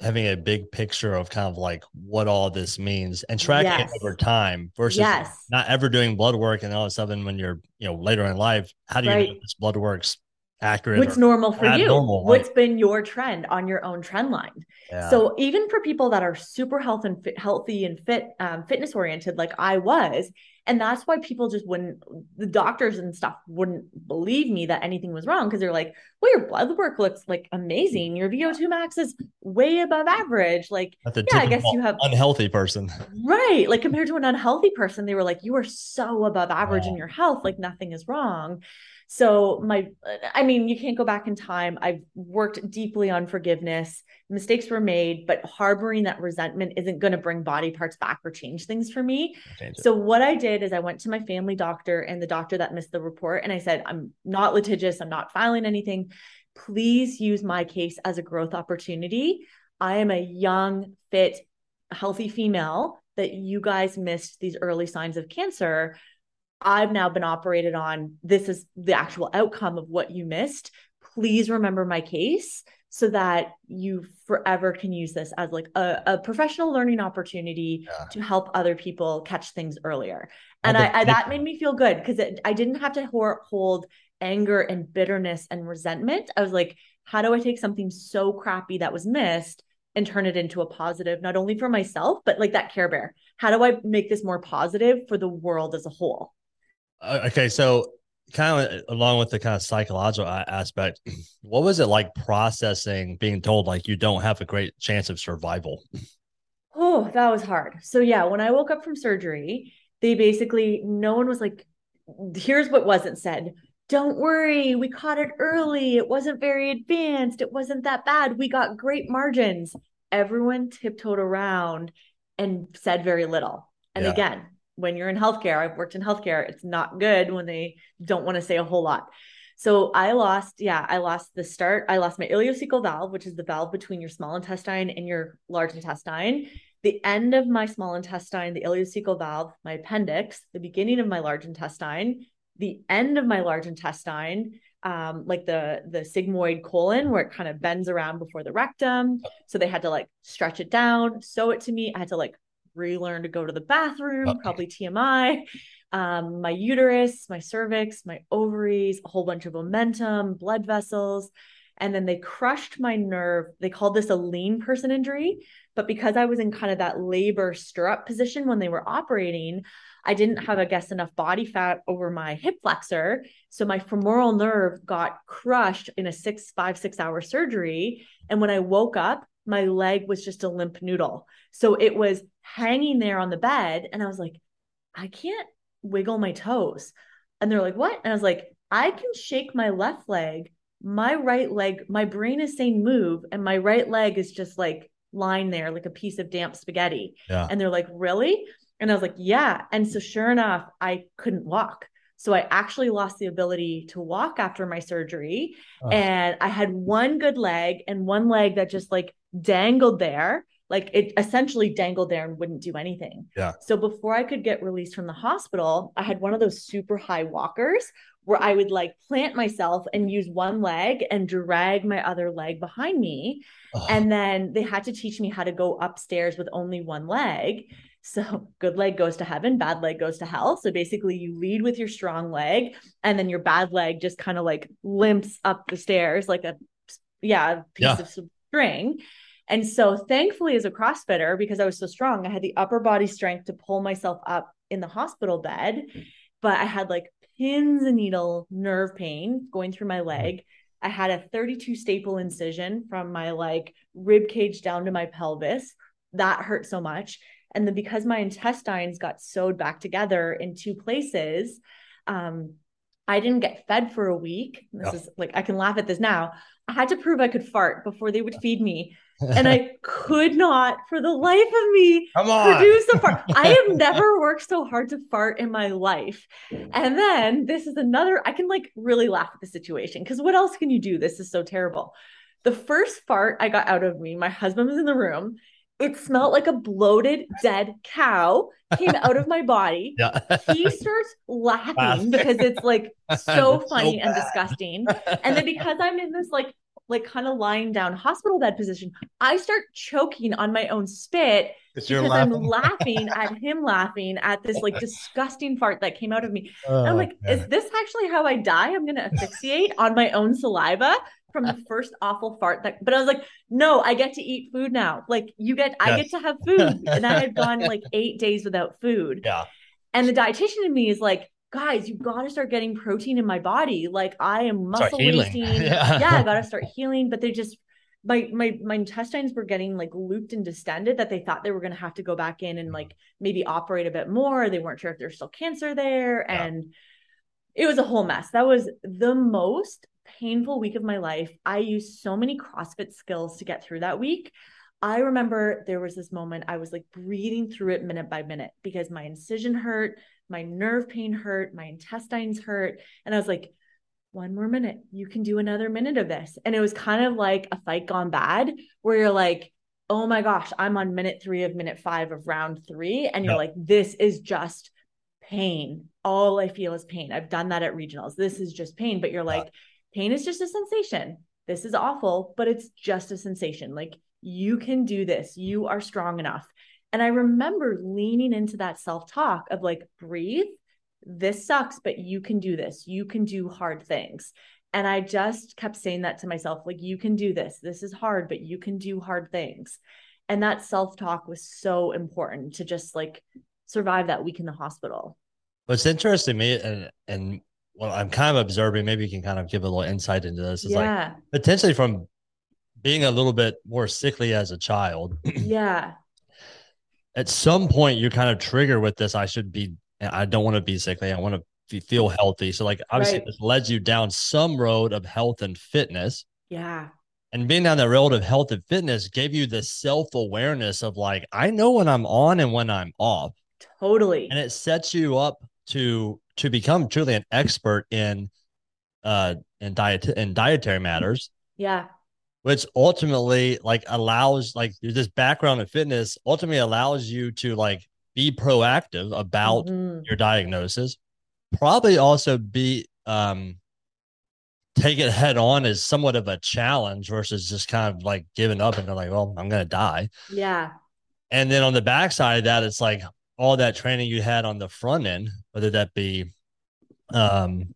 having a big picture of kind of like what all this means and tracking yes. it over time versus yes. not ever doing blood work. And all of a sudden when you're, you know, later in life, how do you right. know if this blood work's accurate? What's normal for abnormal? You? Like, what's been your trend on your own trend line? Yeah. So even for people that are super health and fit, healthy and fit, um, fitness oriented, like I was, and that's why people just wouldn't, the doctors and stuff wouldn't believe me that anything was wrong. Cause they're like, well, your blood work looks like amazing. Your V O two max is way above average. Like, yeah, I guess you have unhealthy person, right? Like compared to an unhealthy person, they were like, you are so above average wow. in your health. Like nothing is wrong. So my, I mean, you can't go back in time. I've worked deeply on forgiveness. Mistakes were made, but harboring that resentment isn't going to bring body parts back or change things for me. So what I did is I went to my family doctor and the doctor that missed the report. And I said, I'm not litigious. I'm not filing anything. Please use my case as a growth opportunity. I am a young, fit, healthy female that you guys missed these early signs of cancer. I've now been operated on. This is the actual outcome of what you missed. Please remember my case so that you forever can use this as like a, a professional learning opportunity yeah. to help other people catch things earlier. And I, I, that made me feel good because I didn't have to ho- hold anger and bitterness and resentment. I was like, how do I take something so crappy that was missed and turn it into a positive, not only for myself, but like that Care Bear? How do I make this more positive for the world as a whole? Okay. So kind of along with the kind of psychological aspect, what was it like processing being told like you don't have a great chance of survival? Oh, that was hard. So yeah, when I woke up from surgery, they basically, no one was like, here's what wasn't said. Don't worry. We caught it early. It wasn't very advanced. It wasn't that bad. We got great margins. Everyone tiptoed around and said very little. And yeah. again, when you're in healthcare, I've worked in healthcare, it's not good when they don't want to say a whole lot. So I lost, yeah, I lost the start. I lost my ileocecal valve, which is the valve between your small intestine and your large intestine, the end of my small intestine, the ileocecal valve, my appendix, the beginning of my large intestine, the end of my large intestine, um, like the, the sigmoid colon where it kind of bends around before the rectum. So they had to like stretch it down, sew it to me. I had to like relearn to go to the bathroom, okay. probably T M I, um, my uterus, my cervix, my ovaries, a whole bunch of omentum, blood vessels. And then they crushed my nerve. They called this a lean person injury. But because I was in kind of that labor stirrup position when they were operating, I didn't have, I guess, enough body fat over my hip flexor. So my femoral nerve got crushed in a six, five, six hour surgery. And when I woke up, my leg was just a limp noodle. So it was hanging there on the bed. And I was like, I can't wiggle my toes. And they're like, what? And I was like, I can shake my left leg. My right leg, my brain is saying move. And my right leg is just like lying there, like a piece of damp spaghetti. Yeah. And they're like, really? And I was like, yeah. And so sure enough, I couldn't walk. So I actually lost the ability to walk after my surgery. Oh. And I had one good leg and one leg that just like dangled there. Like it essentially dangled there and wouldn't do anything. Yeah. So before I could get released from the hospital, I had one of those super high walkers where I would like plant myself and use one leg and drag my other leg behind me. Oh. And then they had to teach me how to go upstairs with only one leg. So good leg goes to heaven, bad leg goes to hell. So basically you lead with your strong leg and then your bad leg just kind of like limps up the stairs like a, yeah, piece yeah. of string. And so thankfully as a CrossFitter, because I was so strong, I had the upper body strength to pull myself up in the hospital bed, but I had like pins and needle nerve pain going through my leg. I had a thirty-two staple incision from my like rib cage down to my pelvis. That hurt so much. And then because my intestines got sewed back together in two places, um, I didn't get fed for a week. This yeah. is like, I can laugh at this now. I had to prove I could fart before they would feed me. And I could not for the life of me Come on. produce a fart. I have never worked so hard to fart in my life. And then this is another, I can like really laugh at the situation because what else can you do? This is so terrible. The first fart I got out of me, my husband was in the room. It smelled like a bloated, dead cow came out of my body. Yeah. He starts laughing wow. because it's like so That's funny so and disgusting. And then because I'm in this like, like kind of lying down hospital bed position, I start choking on my own spit because laughing. I'm laughing at him laughing at this like disgusting fart that came out of me. Oh, I'm like, man. Is this actually how I die? I'm going to asphyxiate on my own saliva from the first awful fart that, but I was like, no, I get to eat food now. Like you get, yes. I get to have food. And I had gone like eight days without food. Yeah. And the dietitian in me is like, guys, you've got to start getting protein in my body. Like I am muscle wasting. Yeah. yeah. I got to start healing, but they just, my, my, my intestines were getting like looped and distended that they thought they were going to have to go back in and like maybe operate a bit more. They weren't sure if there's still cancer there. Yeah. And it was a whole mess. That was the most painful week of my life. I used so many CrossFit skills to get through that week. I remember there was this moment I was like breathing through it minute by minute because my incision hurt, my nerve pain hurt, my intestines hurt. And I was like, one more minute, you can do another minute of this. And it was kind of like a fight gone bad where you're like, oh my gosh, I'm on minute three of minute five of round three. And you're yep. like, this is just pain. All I feel is pain. I've done that at regionals. This is just pain. But you're like, pain is just a sensation. This is awful, but it's just a sensation. Like you can do this. You are strong enough. And I remember leaning into that self-talk of like, breathe, this sucks, but you can do this. You can do hard things. And I just kept saying that to myself, like, you can do this. This is hard, but you can do hard things. And that self-talk was so important to just like survive that week in the hospital. What's interesting to me and, and, well, I'm kind of observing, maybe you can kind of give a little insight into this. It's yeah. like potentially from being a little bit more sickly as a child. Yeah. At some point you kind of trigger with this. I should be, I don't want to be sickly. I want to be, feel healthy. So like, obviously right. this led you down some road of health and fitness. Yeah. And being down that road of health and fitness gave you the self-awareness of like, I know when I'm on and when I'm off. Totally. And it sets you up to, to become truly an expert in, uh, in diet and dietary matters. Yeah. Which ultimately like allows, like this background in fitness ultimately allows you to like be proactive about mm-hmm. your diagnosis, probably also be, um, take it head on as somewhat of a challenge versus just kind of like giving up and they're like, well, I'm going to die. Yeah. And then on the backside of that, it's like all that training you had on the front end, whether that be um,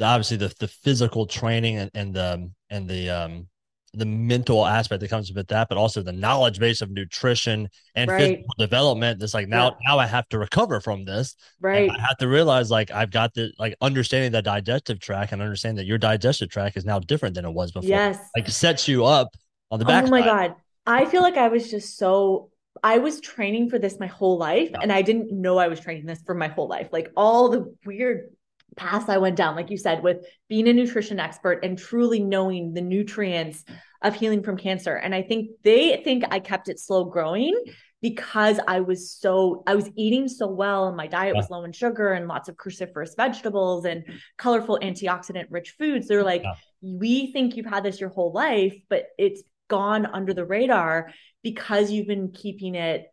obviously the, the physical training and, and the, and the, um, the mental aspect that comes with that, but also the knowledge base of nutrition and right. physical development. That's like, now, yeah. now I have to recover from this. Right. I have to realize, like, I've got the, like, understanding the digestive tract and understanding that your digestive tract is now different than it was before. Yes. Like, sets you up on the back. Oh my God. I feel like I was just so, I was training for this my whole life yeah. and I didn't know I was training this for my whole life. Like, all the weird paths I went down, like you said, with being a nutrition expert and truly knowing the nutrients of healing from cancer. And I think they think I kept it slow growing because I was so, I was eating so well and my diet yeah. was low in sugar and lots of cruciferous vegetables and colorful antioxidant rich foods. They're like, yeah. we think you've had this your whole life, but it's gone under the radar because you've been keeping it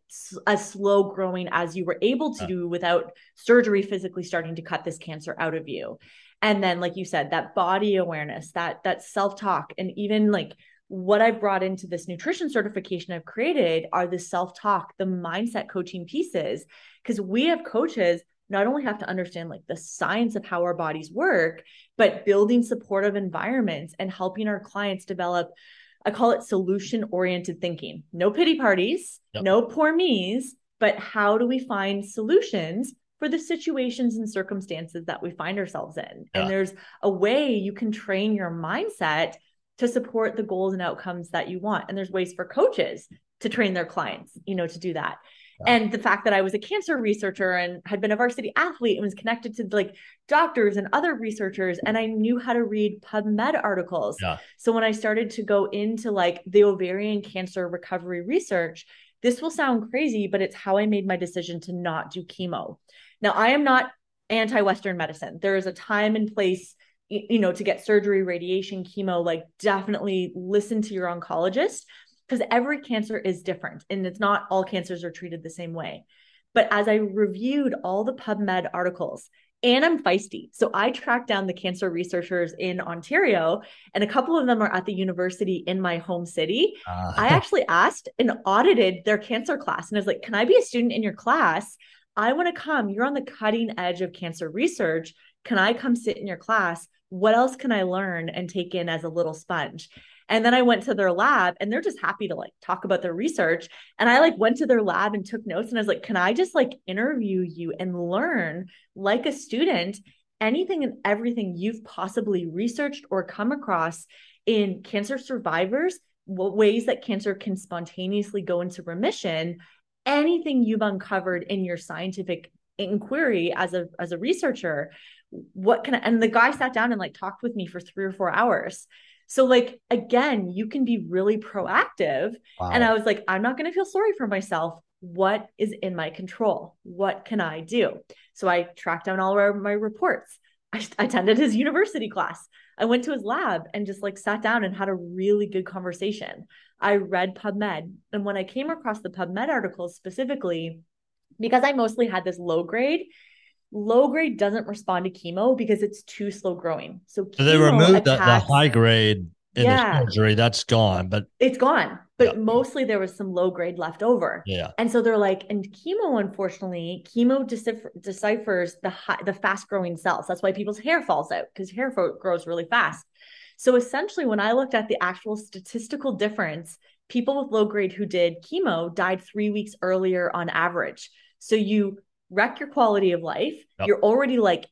as slow growing as you were able to do without surgery physically starting to cut this cancer out of you. And then, like you said, that body awareness, that, that self-talk, and even like what I've brought into this nutrition certification I've created are the self-talk, the mindset coaching pieces, because we have coaches not only have to understand like the science of how our bodies work, but building supportive environments and helping our clients develop, I call it solution-oriented thinking. No pity parties, yep. no poor me's, but how do we find solutions for the situations and circumstances that we find ourselves in? Yeah. And there's a way you can train your mindset to support the goals and outcomes that you want. And there's ways for coaches to train their clients, you know, to do that. Yeah. And the fact that I was a cancer researcher and had been a varsity athlete and was connected to like doctors and other researchers, and I knew how to read PubMed articles. Yeah. So when I started to go into like the ovarian cancer recovery research, this will sound crazy, but it's how I made my decision to not do chemo. Now, I am not anti-Western medicine. There is a time and place, you know, to get surgery, radiation, chemo. Like, definitely listen to your oncologist, because every cancer is different and it's not all cancers are treated the same way. But as I reviewed all the PubMed articles, and I'm feisty, so I tracked down the cancer researchers in Ontario, and a couple of them are at the university in my home city. Uh, I actually asked and audited their cancer class. And I was like, can I be a student in your class? I want to come. You're on the cutting edge of cancer research. Can I come sit in your class? What else can I learn and take in as a little sponge? And then I went to their lab, and they're just happy to like talk about their research. And I like went to their lab and took notes, and I was like, can I just like interview you and learn like a student anything and everything you've possibly researched or come across in cancer survivors, what ways that cancer can spontaneously go into remission, anything you've uncovered in your scientific inquiry as a, as a researcher, what can I, and the guy sat down and like talked with me for three or four hours. So like, again, you can be really proactive. Wow. And I was like, I'm not going to feel sorry for myself. What is in my control? What can I do? So I tracked down all of my reports. I attended his university class. I went to his lab and just like sat down and had a really good conversation. I read PubMed. And when I came across the PubMed articles specifically, because I mostly had this low grade, low grade doesn't respond to chemo because it's too slow growing. So, so they removed the, the high grade in yeah. the surgery. That's gone, but it's gone. But yeah. mostly there was some low grade left over. Yeah. And so they're like, and chemo, unfortunately, chemo decipher, deciphers the high, the fast growing cells. That's why people's hair falls out, because hair grows really fast. So essentially, when I looked at the actual statistical difference, people with low grade who did chemo died three weeks earlier on average. So you wreck your quality of life. Yep. You're already like,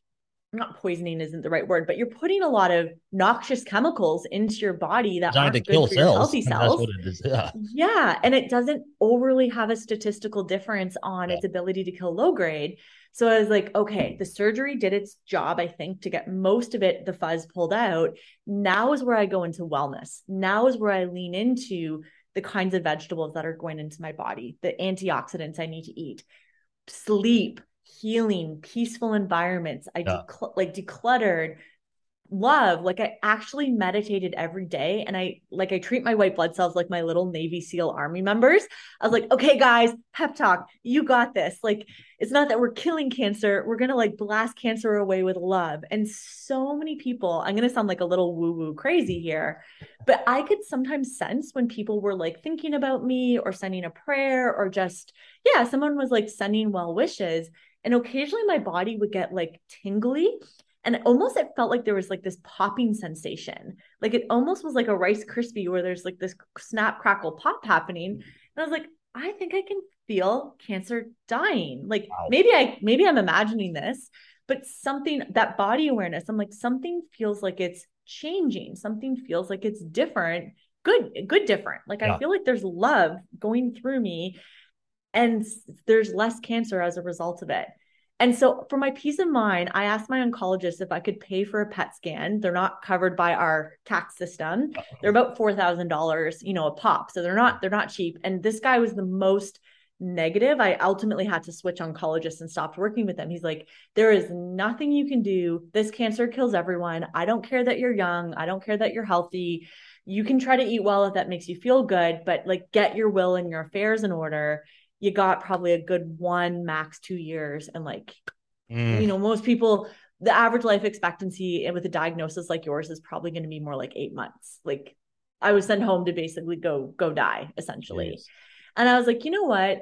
not poisoning isn't the right word, but you're putting a lot of noxious chemicals into your body that aren't good for your healthy cells. Yeah. yeah. And it doesn't overly have a statistical difference on yeah. its ability to kill low grade. So I was like, okay, the surgery did its job, I think, to get most of it, the fuzz pulled out. Now is where I go into wellness. Now is where I lean into the kinds of vegetables that are going into my body, the antioxidants I need to eat, sleep, healing, peaceful environments. I yeah. decl- like decluttered, love, like I actually meditated every day. And I, like, I treat my white blood cells like my little Navy SEAL Army members. I was like, okay, guys, pep talk, you got this. Like, it's not that we're killing cancer. We're going to like blast cancer away with love. And so many people, I'm going to sound like a little woo woo crazy here, but I could sometimes sense when people were like thinking about me or sending a prayer or just, yeah, someone was like sending well wishes. And occasionally my body would get like tingly. And almost it felt like there was like this popping sensation. Like it almost was like a Rice Krispie where there's like this snap, crackle, pop happening. And I was like, I think I can feel cancer dying. Like wow. maybe I, maybe I'm imagining this, but something, that body awareness, I'm like, something feels like it's changing. Something feels like it's different. Good, good, different. Like yeah. I feel like there's love going through me and there's less cancer as a result of it. And so for my peace of mind, I asked my oncologist if I could pay for a P E T scan. They're not covered by our tax system. They're about four thousand dollars, you know, a pop. So they're not, they're not cheap. And this guy was the most negative. I ultimately had to switch oncologists and stopped working with them. He's like, there is nothing you can do. This cancer kills everyone. I don't care that you're young. I don't care that you're healthy. You can try to eat well if that makes you feel good, but like get your will and your affairs in order. You got probably a good one, max two years. And like, mm. you know, most people, the average life expectancy and with a diagnosis like yours is probably going to be more like eight months. Like I was sent home to basically go, go die essentially. Jeez. And I was like, you know what?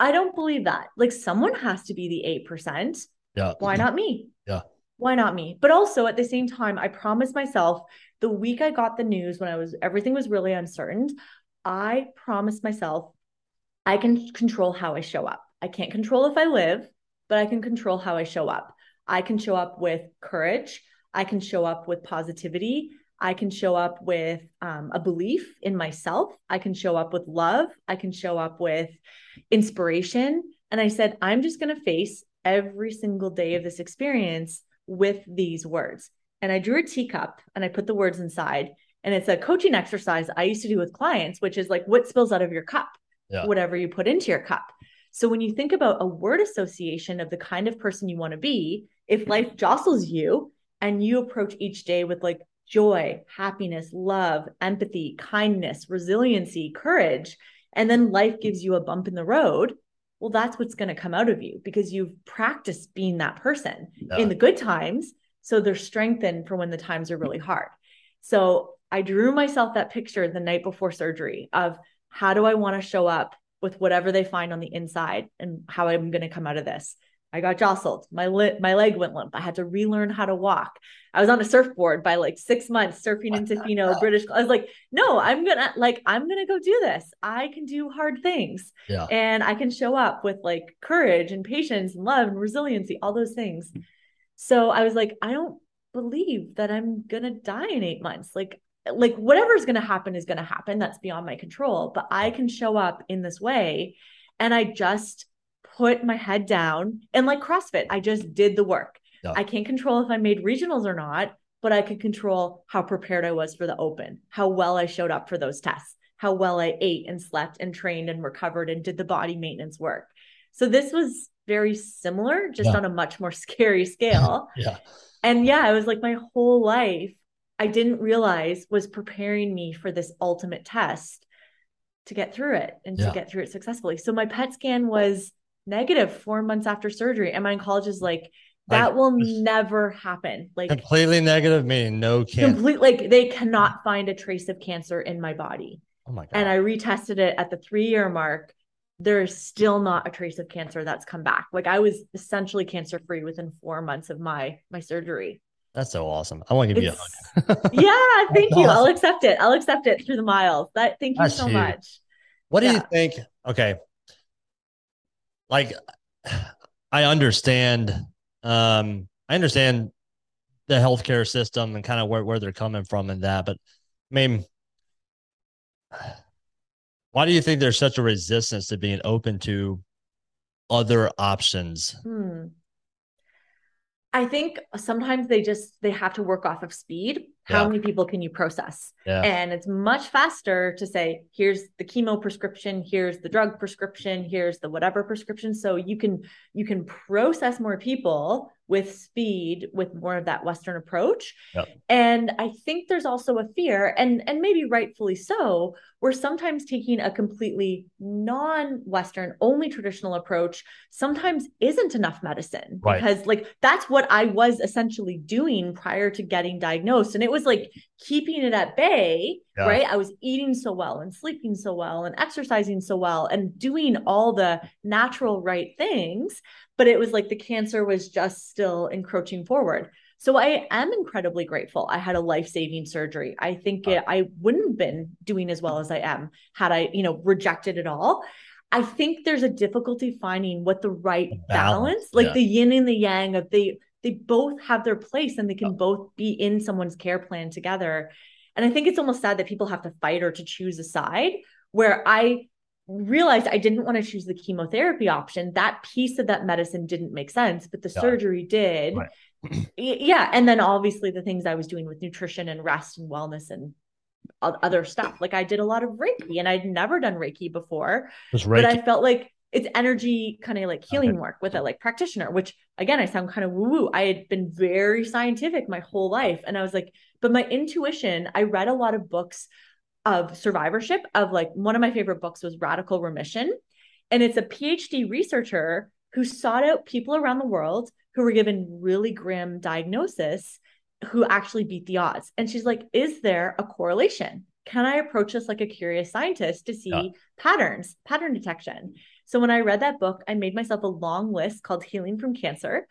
I don't believe that. Like someone has to be the eight percent. Yeah. Why not me? Yeah. Why not me? But also at the same time, I promised myself the week I got the news when I was, everything was really uncertain. I promised myself, I can control how I show up. I can't control if I live, but I can control how I show up. I can show up with courage. I can show up with positivity. I can show up with um, a belief in myself. I can show up with love. I can show up with inspiration. And I said, I'm just going to face every single day of this experience with these words. And I drew a teacup and I put the words inside. And it's a coaching exercise I used to do with clients, which is like, what spills out of your cup? Yeah. Whatever you put into your cup. So when you think about a word association of the kind of person you want to be, if life jostles you and you approach each day with like joy, happiness, love, empathy, kindness, resiliency, courage, and then life gives you a bump in the road, well, that's what's going to come out of you because you've practiced being that person yeah. in the good times. So they're strengthened for when the times are really hard. So I drew myself that picture the night before surgery of, how do I want to show up with whatever they find on the inside and how I'm going to come out of this? I got jostled. My lip, my leg went limp. I had to relearn how to walk. I was on a surfboard by like six months surfing in Tofino, British. I was like, no, I'm going to like, I'm going to go do this. I can do hard things yeah. and I can show up with like courage and patience and love and resiliency, all those things. So I was like, I don't believe that I'm going to die in eight months. Like like whatever's going to happen is going to happen. That's beyond my control, but I can show up in this way. And I just put my head down and like CrossFit, I just did the work. Yeah. I can't control if I made regionals or not, but I could control how prepared I was for the open, how well I showed up for those tests, how well I ate and slept and trained and recovered and did the body maintenance work. So this was very similar, just yeah. on a much more scary scale. yeah. And yeah, it was like my whole life I didn't realize was preparing me for this ultimate test to get through it and yeah. to get through it successfully. So my P E T scan was negative four months after surgery. And my oncologist is like, that like, will never happen. Like completely negative, meaning no cancer. Complete, like they cannot find a trace of cancer in my body. Oh my God. And I retested it at the three year mark. There is still not a trace of cancer that's come back. Like I was essentially cancer free within four months of my, my surgery. That's so awesome. I want to give it's, you a hug. yeah, thank you. Awesome. I'll accept it. I'll accept it through the miles. That thank you That's so huge. Much. What yeah. do you think? Okay. Like I understand um I understand the healthcare system and kind of where, where they're coming from and that, but I mean why do you think there's such a resistance to being open to other options? Hmm. I think sometimes they just, they have to work off of speed. How yeah. many people can you process? Yeah. And it's much faster to say, here's the chemo prescription, here's the drug prescription, here's the whatever prescription. So you can, you can process more people with speed, with more of that Western approach. Yeah. And I think there's also a fear, and, and maybe rightfully so, we're sometimes taking a completely non-Western, only traditional approach sometimes isn't enough medicine, right? Because like, that's what I was essentially doing prior to getting diagnosed. And it was like keeping it at bay, yeah. right? I was eating so well and sleeping so well and exercising so well and doing all the natural right things, but it was like the cancer was just still encroaching forward. So I am incredibly grateful. I had a life-saving surgery. I think it, I wouldn't have been doing as well as I am had I, you know, rejected it all. I think there's a difficulty finding what the right balance, balance like yeah. the yin and the yang of the, they both have their place and they can yeah. both be in someone's care plan together. And I think it's almost sad that people have to fight or to choose a side, where I realized I didn't want to choose the chemotherapy option. That piece of that medicine didn't make sense, but the yeah. surgery did. Right. Yeah. And then obviously the things I was doing with nutrition and rest and wellness and other stuff. Like I did a lot of Reiki, and I'd never done Reiki before, Reiki. But I felt like it's energy kind of like healing okay. work with a like practitioner, which again, I sound kind of woo woo. I had been very scientific my whole life. And I was like, but my intuition, I read a lot of books of survivorship of like, one of my favorite books was Radical Remission. And it's a PhD researcher who sought out people around the world who were given really grim diagnosis, who actually beat the odds. And she's like, is there a correlation? Can I approach this like a curious scientist to see yeah. patterns, pattern detection? So when I read that book, I made myself a long list called Healing from Cancer.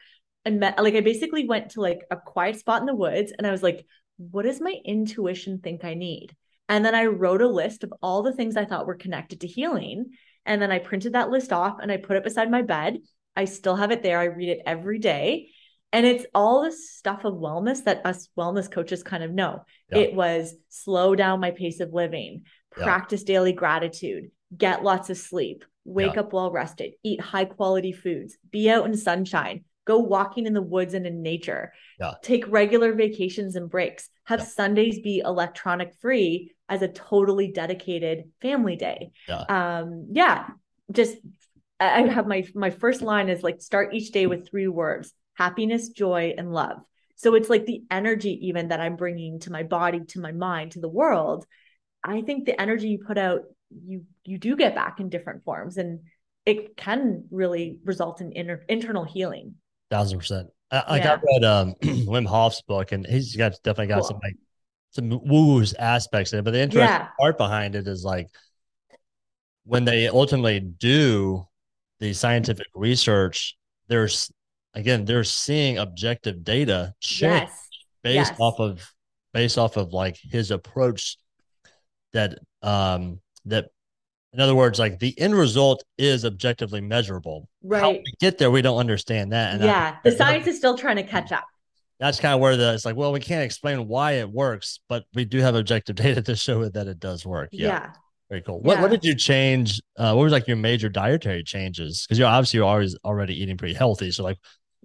And met, like, I basically went to like a quiet spot in the woods and I was like, what does my intuition think I need? And then I wrote a list of all the things I thought were connected to healing. And then I printed that list off and I put it beside my bed. I still have it there. I read it every day. And it's all this stuff of wellness that us wellness coaches kind of know. Yeah. It was slow down my pace of living, practice yeah. daily gratitude, get lots of sleep, wake yeah. up well rested, eat high quality foods, be out in sunshine, go walking in the woods and in nature, yeah. take regular vacations and breaks, have yeah. Sundays be electronic free as a totally dedicated family day. Yeah. Um, yeah just I have my, my first line is like, start each day with three words: happiness, joy, and love. So it's like the energy even that I'm bringing to my body, to my mind, to the world. I think the energy you put out, you, you do get back in different forms, and it can really result in inner, internal healing. Thousand percent. I, yeah. I read um, Wim Hof's book, and he's got definitely got cool. some like some woo-woo aspects in it, but the interesting yeah. part behind it is like, when they ultimately do the scientific research, there's again they're seeing objective data change yes. based yes. off of based off of like his approach. That um that in other words, like the end result is objectively measurable. Right. How we get there, we don't understand that. And yeah, I, the science is still trying to catch up. That's kind of where the, it's like, well, we can't explain why it works, but we do have objective data to show it that it does work. Yeah. yeah. Very cool. What yeah. what did you change? Uh, what was like your major dietary changes? Because you're obviously you're always already eating pretty healthy. So like,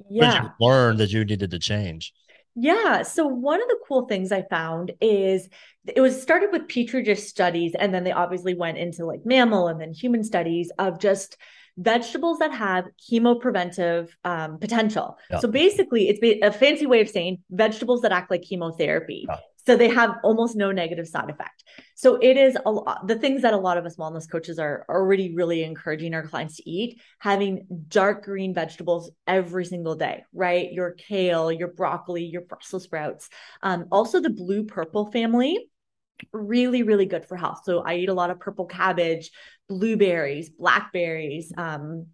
yeah. what did you learn that you needed to change? Yeah. So one of the cool things I found is it was started with Petri dish studies. And then they obviously went into like mammal and then human studies of just vegetables that have chemopreventive um, potential. Yeah. So basically it's a fancy way of saying vegetables that act like chemotherapy. Yeah. So they have almost no negative side effect. So it is a lot, the things that a lot of us wellness coaches are already really encouraging our clients to eat, having dark green vegetables every single day, right? Your kale, your broccoli, your Brussels sprouts. Um, also the blue purple family, really, really good for health. So I eat a lot of purple cabbage, blueberries, blackberries, um,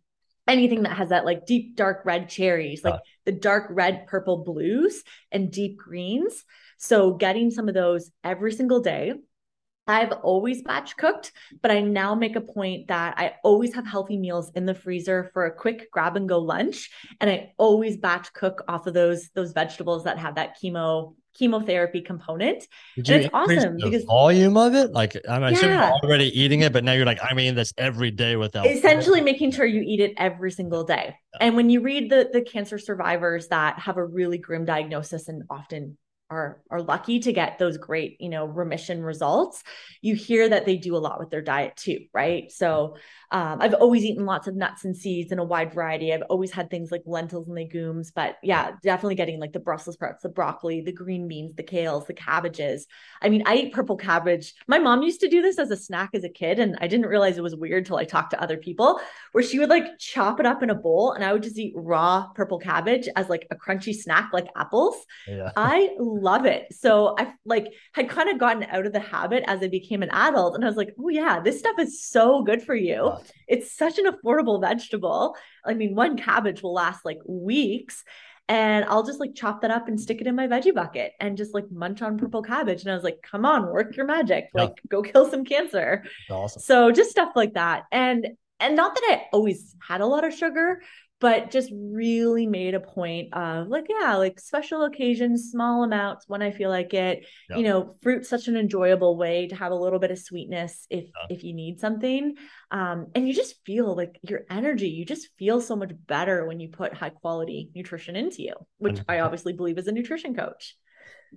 anything that has that like deep, dark red cherries, like uh, the dark red, purple blues and deep greens. So getting some of those every single day. I've always batch cooked, but I now make a point that I always have healthy meals in the freezer for a quick grab and go lunch. And I always batch cook off of those, those vegetables that have that chemo chemotherapy component. Did and it's awesome the because volume of it, like I'm yeah. assuming you're already eating it, but now you're like, I mean, this every day without essentially making sure you eat it every single day. Yeah. And when you read the, the cancer survivors that have a really grim diagnosis and often are, are lucky to get those great, you know, remission results, you hear that they do a lot with their diet too. Right. So um, I've always eaten lots of nuts and seeds and a wide variety. I've always had things like lentils and legumes, but yeah, definitely getting like the Brussels sprouts, the broccoli, the green beans, the kales, the cabbages. I mean, I eat purple cabbage. My mom used to do this as a snack as a kid. And I didn't realize it was weird till I talked to other people, where she would like chop it up in a bowl and I would just eat raw purple cabbage as like a crunchy snack, like apples. Yeah. I love it. So I like had kind of gotten out of the habit as I became an adult, and I was like, oh yeah, this stuff is so good for you. Wow. It's such an affordable vegetable. I mean, one cabbage will last like weeks, and I'll just like chop that up and stick it in my veggie bucket and just like munch on purple cabbage. And I was like, come on, work your magic, yeah. like go kill some cancer. Awesome. So just stuff like that. And, and not that I always had a lot of sugar, but just really made a point of like, yeah, like special occasions, small amounts when I feel like it, yep. you know, fruit's such an enjoyable way to have a little bit of sweetness if, yeah. if you need something. Um, and you just feel like your energy, you just feel so much better when you put high quality nutrition into you, which I obviously believe as a nutrition coach.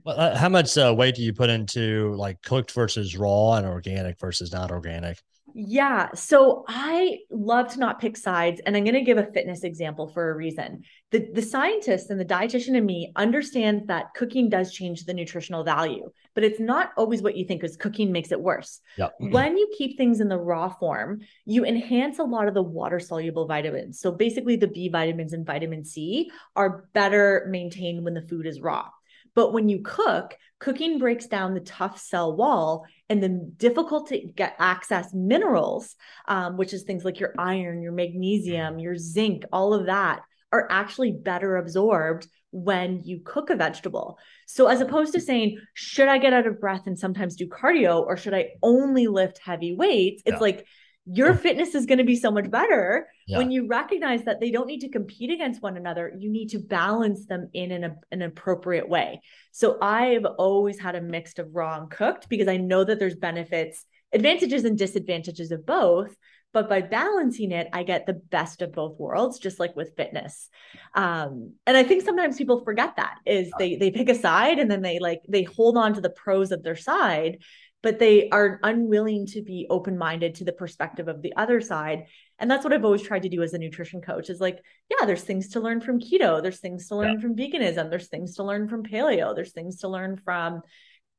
Well, uh, how much uh, weight do you put into like cooked versus raw and organic versus not organic? Yeah. So I love to not pick sides, and I'm going to give a fitness example for a reason. The, the scientists and the dietitian in me understands that cooking does change the nutritional value, but it's not always what you think, because cooking makes it worse. Yep. When you keep things in the raw form, you enhance a lot of the water soluble vitamins. So basically the B vitamins and vitamin C are better maintained when the food is raw. But when you cook, cooking breaks down the tough cell wall and the difficult to get access minerals, um, which is things like your iron, your magnesium, your zinc, all of that are actually better absorbed when you cook a vegetable. So as opposed to saying, should I get out of breath and sometimes do cardio, or should I only lift heavy weights? It's yeah. like, your fitness is going to be so much better yeah. when you recognize that they don't need to compete against one another. You need to balance them in an, an appropriate way. So I've always had a mix of raw and cooked, because I know that there's benefits, advantages and disadvantages of both, but by balancing it, I get the best of both worlds, just like with fitness. Um, and I think sometimes people forget that is they, they pick a side and then they like, they hold on to the pros of their side, but they are unwilling to be open-minded to the perspective of the other side. And that's what I've always tried to do as a nutrition coach is like, yeah, there's things to learn from keto. There's things to learn yeah. from veganism. There's things to learn from paleo. There's things to learn from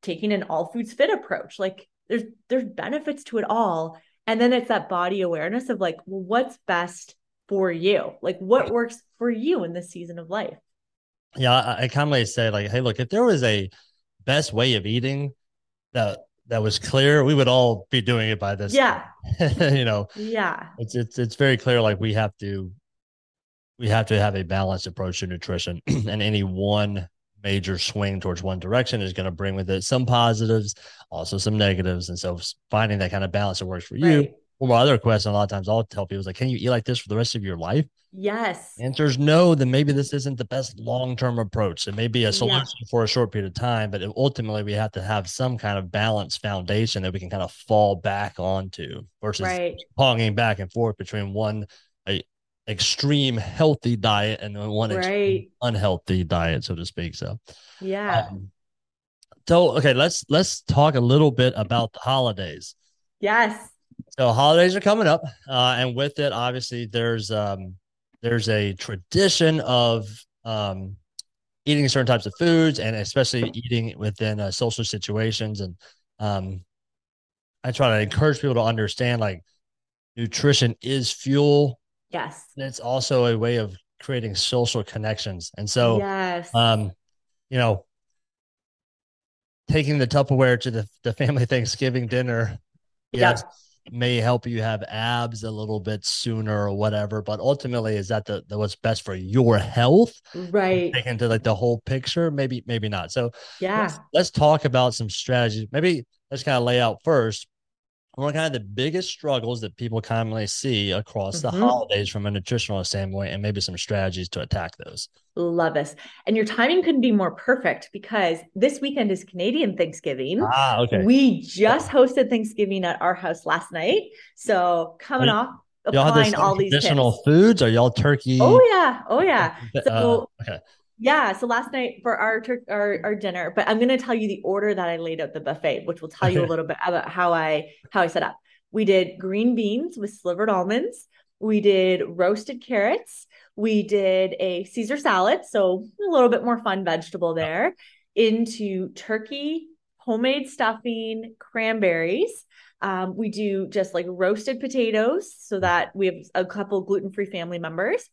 taking an all foods fit approach. Like there's, there's benefits to it all. And then it's that body awareness of like, well, what's best for you? Like what works for you in this season of life? Yeah. I, I commonly say like, hey, look, if there was a best way of eating that, that was clear, we would all be doing it by this. Yeah. you know, yeah, it's, it's, it's very clear. Like we have to, we have to have a balanced approach to nutrition, and any one major swing towards one direction is going to bring with it some positives, also some negatives. And so finding that kind of balance that works for right. you. Well, my other question, a lot of times I'll tell people is like, can you eat like this for the rest of your life? Yes. The answer is no, then maybe this isn't the best long-term approach. It may be a solution yeah. for a short period of time, but ultimately we have to have some kind of balanced foundation that we can kind of fall back onto versus right. hogging back and forth between one a, extreme healthy diet and one right. unhealthy diet, so to speak. So, yeah. Um, so, okay, let's, let's talk a little bit about the holidays. Yes. So holidays are coming up, uh, and with it, obviously, there's um, there's a tradition of um, eating certain types of foods, and especially eating within uh, social situations. And um, I try to encourage people to understand, like, nutrition is fuel. Yes. And it's also a way of creating social connections. And so, yes. um, you know, taking the Tupperware to the, the family Thanksgiving dinner. Yes. Yeah. May help you have abs a little bit sooner or whatever, but ultimately, is that the, the what's best for your health? Right. Taking into like the whole picture, maybe, maybe not. So yeah, let's, let's talk about some strategies. Maybe let's kind of lay out first one of kind of the biggest struggles that people commonly see across mm-hmm. the holidays from a nutritional standpoint, and maybe some strategies to attack those. Love this. And your timing couldn't be more perfect, because this weekend is Canadian Thanksgiving. Ah, okay. We just hosted Thanksgiving at our house last night. So coming Are, off, applying y'all have this all these traditional foods. Are y'all turkey? Oh yeah. Oh yeah. So uh, okay. Yeah. So last night for our, tur- our, our dinner, but I'm going to tell you the order that I laid out the buffet, which will tell you a little bit about how I, how I set up. We did green beans with slivered almonds. We did roasted carrots. We did a Caesar salad. So a little bit more fun vegetable there, into turkey, homemade stuffing, cranberries. Um, we do just like roasted potatoes so that we have a couple gluten-free family members.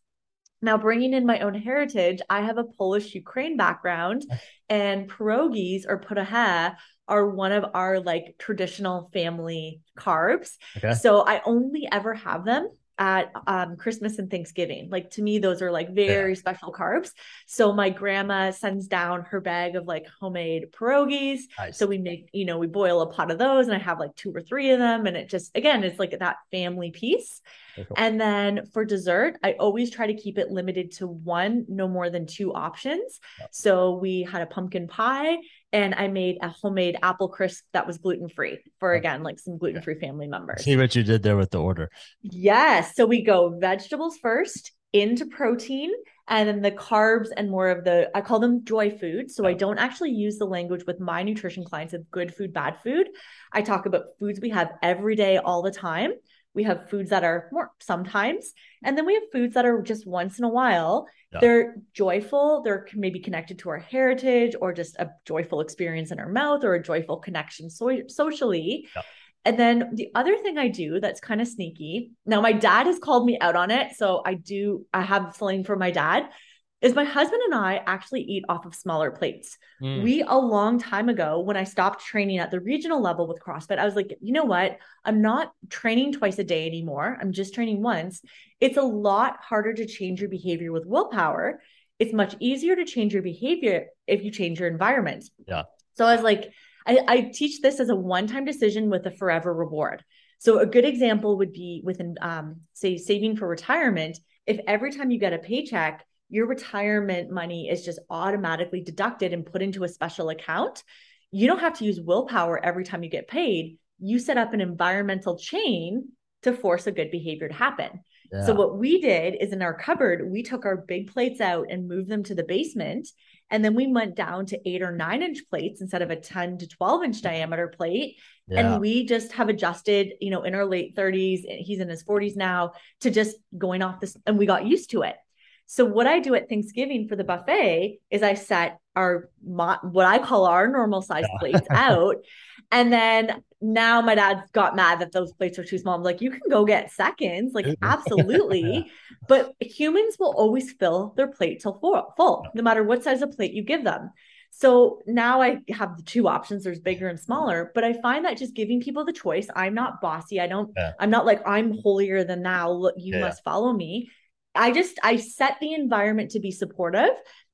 Now, bringing in my own heritage, I have a Polish-Ukraine background, and pierogies or puraha are one of our like traditional family carbs. Okay. So I only ever have them at um, Christmas and Thanksgiving. Like, to me, those are like very yeah. special carbs. So my grandma sends down her bag of like homemade pierogies. Nice. So we make, you know, we boil a pot of those, and I have like two or three of them. And it just, again, it's like that family piece. Cool. And then for dessert, I always try to keep it limited to one, no more than two options. Yeah. So we had a pumpkin pie, and I made a homemade apple crisp that was gluten-free for, again, like some gluten-free okay. family members. See what you did there with the order. Yes. So we go vegetables first, into protein, and then the carbs and more of the, I call them joy food. So oh. I don't actually use the language with my nutrition clients of good food, bad food. I talk about foods we have every day, all the time. We have foods that are more sometimes, and then we have foods that are just once in a while. Yeah. They're joyful. They're maybe connected to our heritage, or just a joyful experience in our mouth, or a joyful connection so- socially. Yeah. And then the other thing I do that's kind of sneaky. Now, my dad has called me out on it. So I do, I have something for my dad, is my husband and I actually eat off of smaller plates. Mm. We, a long time ago, when I stopped training at the regional level with CrossFit, I was like, you know what? I'm not training twice a day anymore. I'm just training once. It's a lot harder to change your behavior with willpower. It's much easier to change your behavior if you change your environment. Yeah. So I was like, I, I teach this as a one-time decision with a forever reward. So a good example would be within, um, say, saving for retirement. If every time you get a paycheck, your retirement money is just automatically deducted and put into a special account, you don't have to use willpower every time you get paid. You set up an environmental chain to force a good behavior to happen. Yeah. So what we did is, in our cupboard, we took our big plates out and moved them to the basement. And then we went down to eight or nine inch plates instead of a ten to twelve inch diameter plate. Yeah. And we just have adjusted, you know, in our late thirties, he's in his forties now, to just going off this, and we got used to it. So what I do at Thanksgiving for the buffet is I set our, what I call our normal size yeah. plates out. And then now my dad got mad that those plates are too small. I'm like, you can go get seconds, like absolutely. But humans will always fill their plate till full, full, no matter what size of plate you give them. So now I have the two options. There's bigger and smaller, but I find that just giving people the choice, I'm not bossy. I don't, yeah. I'm not like, I'm holier than thou. Look, you yeah. must follow me. I just, I set the environment to be supportive.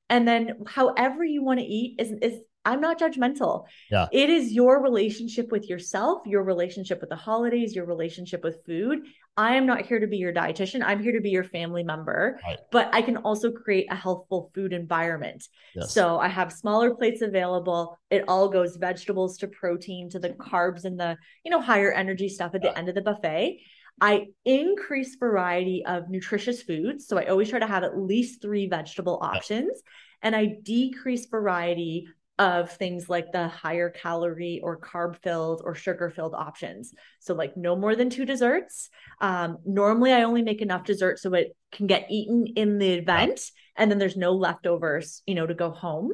And then however you want to eat is, is I'm not judgmental. Yeah. It is your relationship with yourself, your relationship with the holidays, your relationship with food. I am not here to be your dietitian. I'm here to be your family member, right. but I can also create a healthful food environment. Yes. So I have smaller plates available. It all goes vegetables to protein, to the carbs and the, you know, higher energy stuff at yeah. the end of the buffet. I increase variety of nutritious foods. So I always try to have at least three vegetable options, and I decrease variety of things like the higher calorie or carb filled or sugar filled options. So like no more than two desserts. Um, normally I only make enough dessert so it can get eaten in the event. And then there's no leftovers, you know, to go home.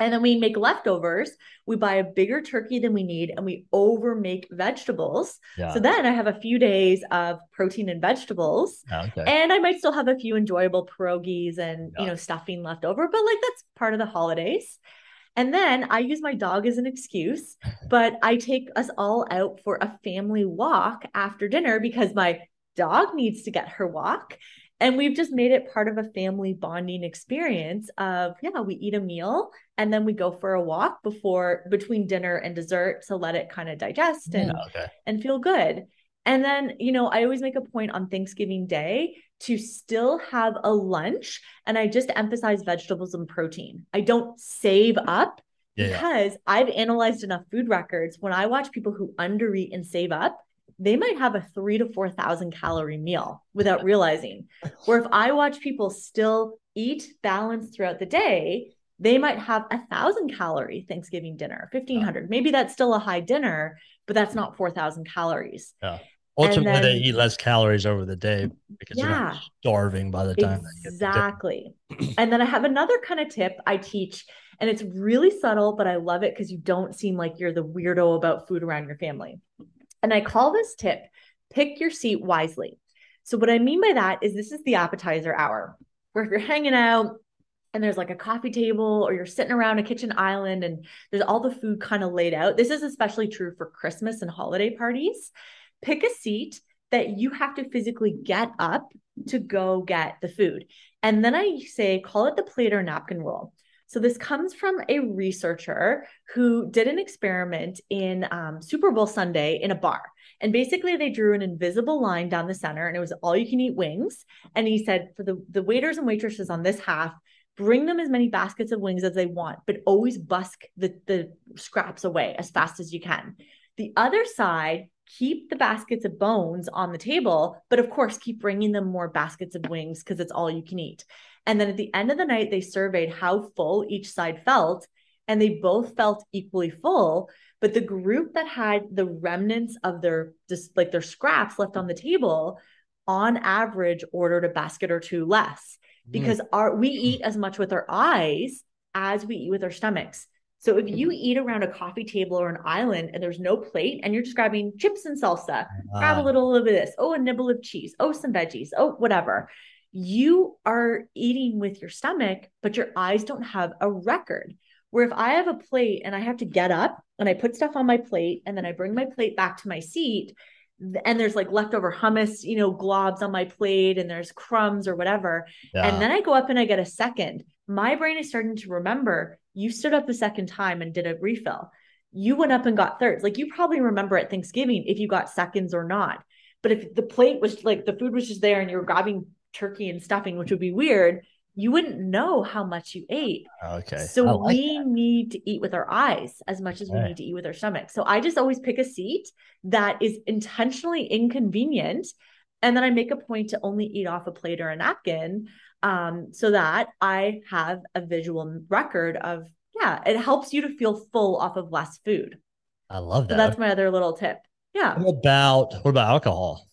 And then we make leftovers, we buy a bigger turkey than we need, and we over make vegetables. Yeah. So then I have a few days of protein and vegetables, okay. and I might still have a few enjoyable pierogies and, yeah. you know, stuffing left over, but like that's part of the holidays. And then I use my dog as an excuse, but I take us all out for a family walk after dinner because my dog needs to get her walk. And we've just made it part of a family bonding experience of, yeah, we eat a meal and then we go for a walk before, between dinner and dessert to let it kind of digest and, yeah, okay. and feel good. And then, you know, I always make a point on Thanksgiving Day to still have a lunch. And I just emphasize vegetables and protein. I don't save up yeah, because yeah. I've analyzed enough food records. When I watch people who undereat and save up, they might have a three to four thousand calorie meal without realizing. Where if I watch people still eat balanced throughout the day, they might have a thousand calorie Thanksgiving dinner, fifteen hundred. Oh. Maybe that's still a high dinner, but that's not four thousand calories. Yeah. Ultimately, then, they eat less calories over the day because yeah, they're not starving by the time. Exactly. They get the and then I have another kind of tip I teach, and it's really subtle, but I love it because you don't seem like you're the weirdo about food around your family. And I call this tip, pick your seat wisely. So what I mean by that is this is the appetizer hour, where if you're hanging out and there's like a coffee table or you're sitting around a kitchen island and there's all the food kind of laid out. This is especially true for Christmas and holiday parties. Pick a seat that you have to physically get up to go get the food. And then I say, call it the plate or napkin rule. So this comes from a researcher who did an experiment in um, Super Bowl Sunday in a bar. And basically they drew an invisible line down the center, and it was all you can eat wings. And he said, for the, the waiters and waitresses on this half, bring them as many baskets of wings as they want, but always busk the, the scraps away as fast as you can. The other side, keep the baskets of bones on the table, but of course, keep bringing them more baskets of wings because it's all you can eat. And then at the end of the night, they surveyed how full each side felt, and they both felt equally full. But the group that had the remnants of their just like their scraps left on the table, on average, ordered a basket or two less because mm. our we eat as much with our eyes as we eat with our stomachs. So if you eat around a coffee table or an island and there's no plate and you're just grabbing chips and salsa, wow. grab a little, little bit of this, oh, a nibble of cheese, oh, some veggies, oh, whatever. You are eating with your stomach, but your eyes don't have a record. Where if I have a plate and I have to get up and I put stuff on my plate and then I bring my plate back to my seat and there's like leftover hummus, you know, globs on my plate and there's crumbs or whatever. Yeah. And then I go up and I get a second. My brain is starting to remember you stood up a second time and did a refill. You went up and got thirds. Like you probably remember at Thanksgiving if you got seconds or not. But if the plate was like the food was just there and you were grabbing turkey and stuffing, which would be weird, you wouldn't know how much you ate. Okay. So like we that. need to eat with our eyes as much as okay. we need to eat with our stomach. So I just always pick a seat that is intentionally inconvenient. And then I make a point to only eat off a plate or a napkin. Um, so that I have a visual record of, yeah, it helps you to feel full off of less food. I love that. So that's my other little tip. Yeah. What about, what about alcohol?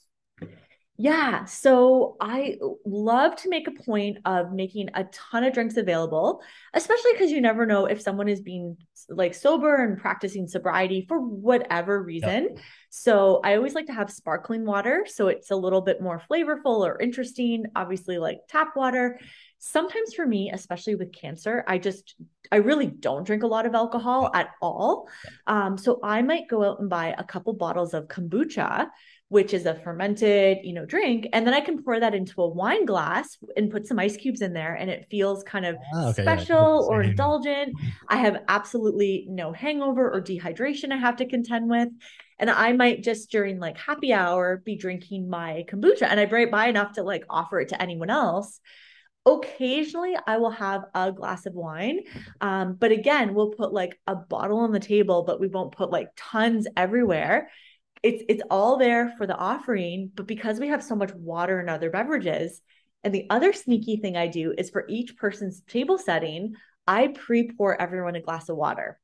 Yeah. So I love to make a point of making a ton of drinks available, especially because you never know if someone is being like sober and practicing sobriety for whatever reason. Yep. So I always like to have sparkling water. So it's a little bit more flavorful or interesting, obviously like tap water. Sometimes for me, especially with cancer, I just, I really don't drink a lot of alcohol at all. Um, so I might go out and buy a couple bottles of kombucha, which is a fermented, you know, drink. And then I can pour that into a wine glass and put some ice cubes in there. And it feels kind of oh, okay, special yeah, or indulgent. I have absolutely no hangover or dehydration I have to contend with. And I might just during like happy hour be drinking my kombucha, and I bring it by enough to like offer it to anyone else. Occasionally I will have a glass of wine. Um, but again, we'll put like a bottle on the table, but we won't put like tons everywhere. It's it's all there for the offering, but because we have so much water and other beverages, and the other sneaky thing I do is for each person's table setting, I pre-pour everyone a glass of water.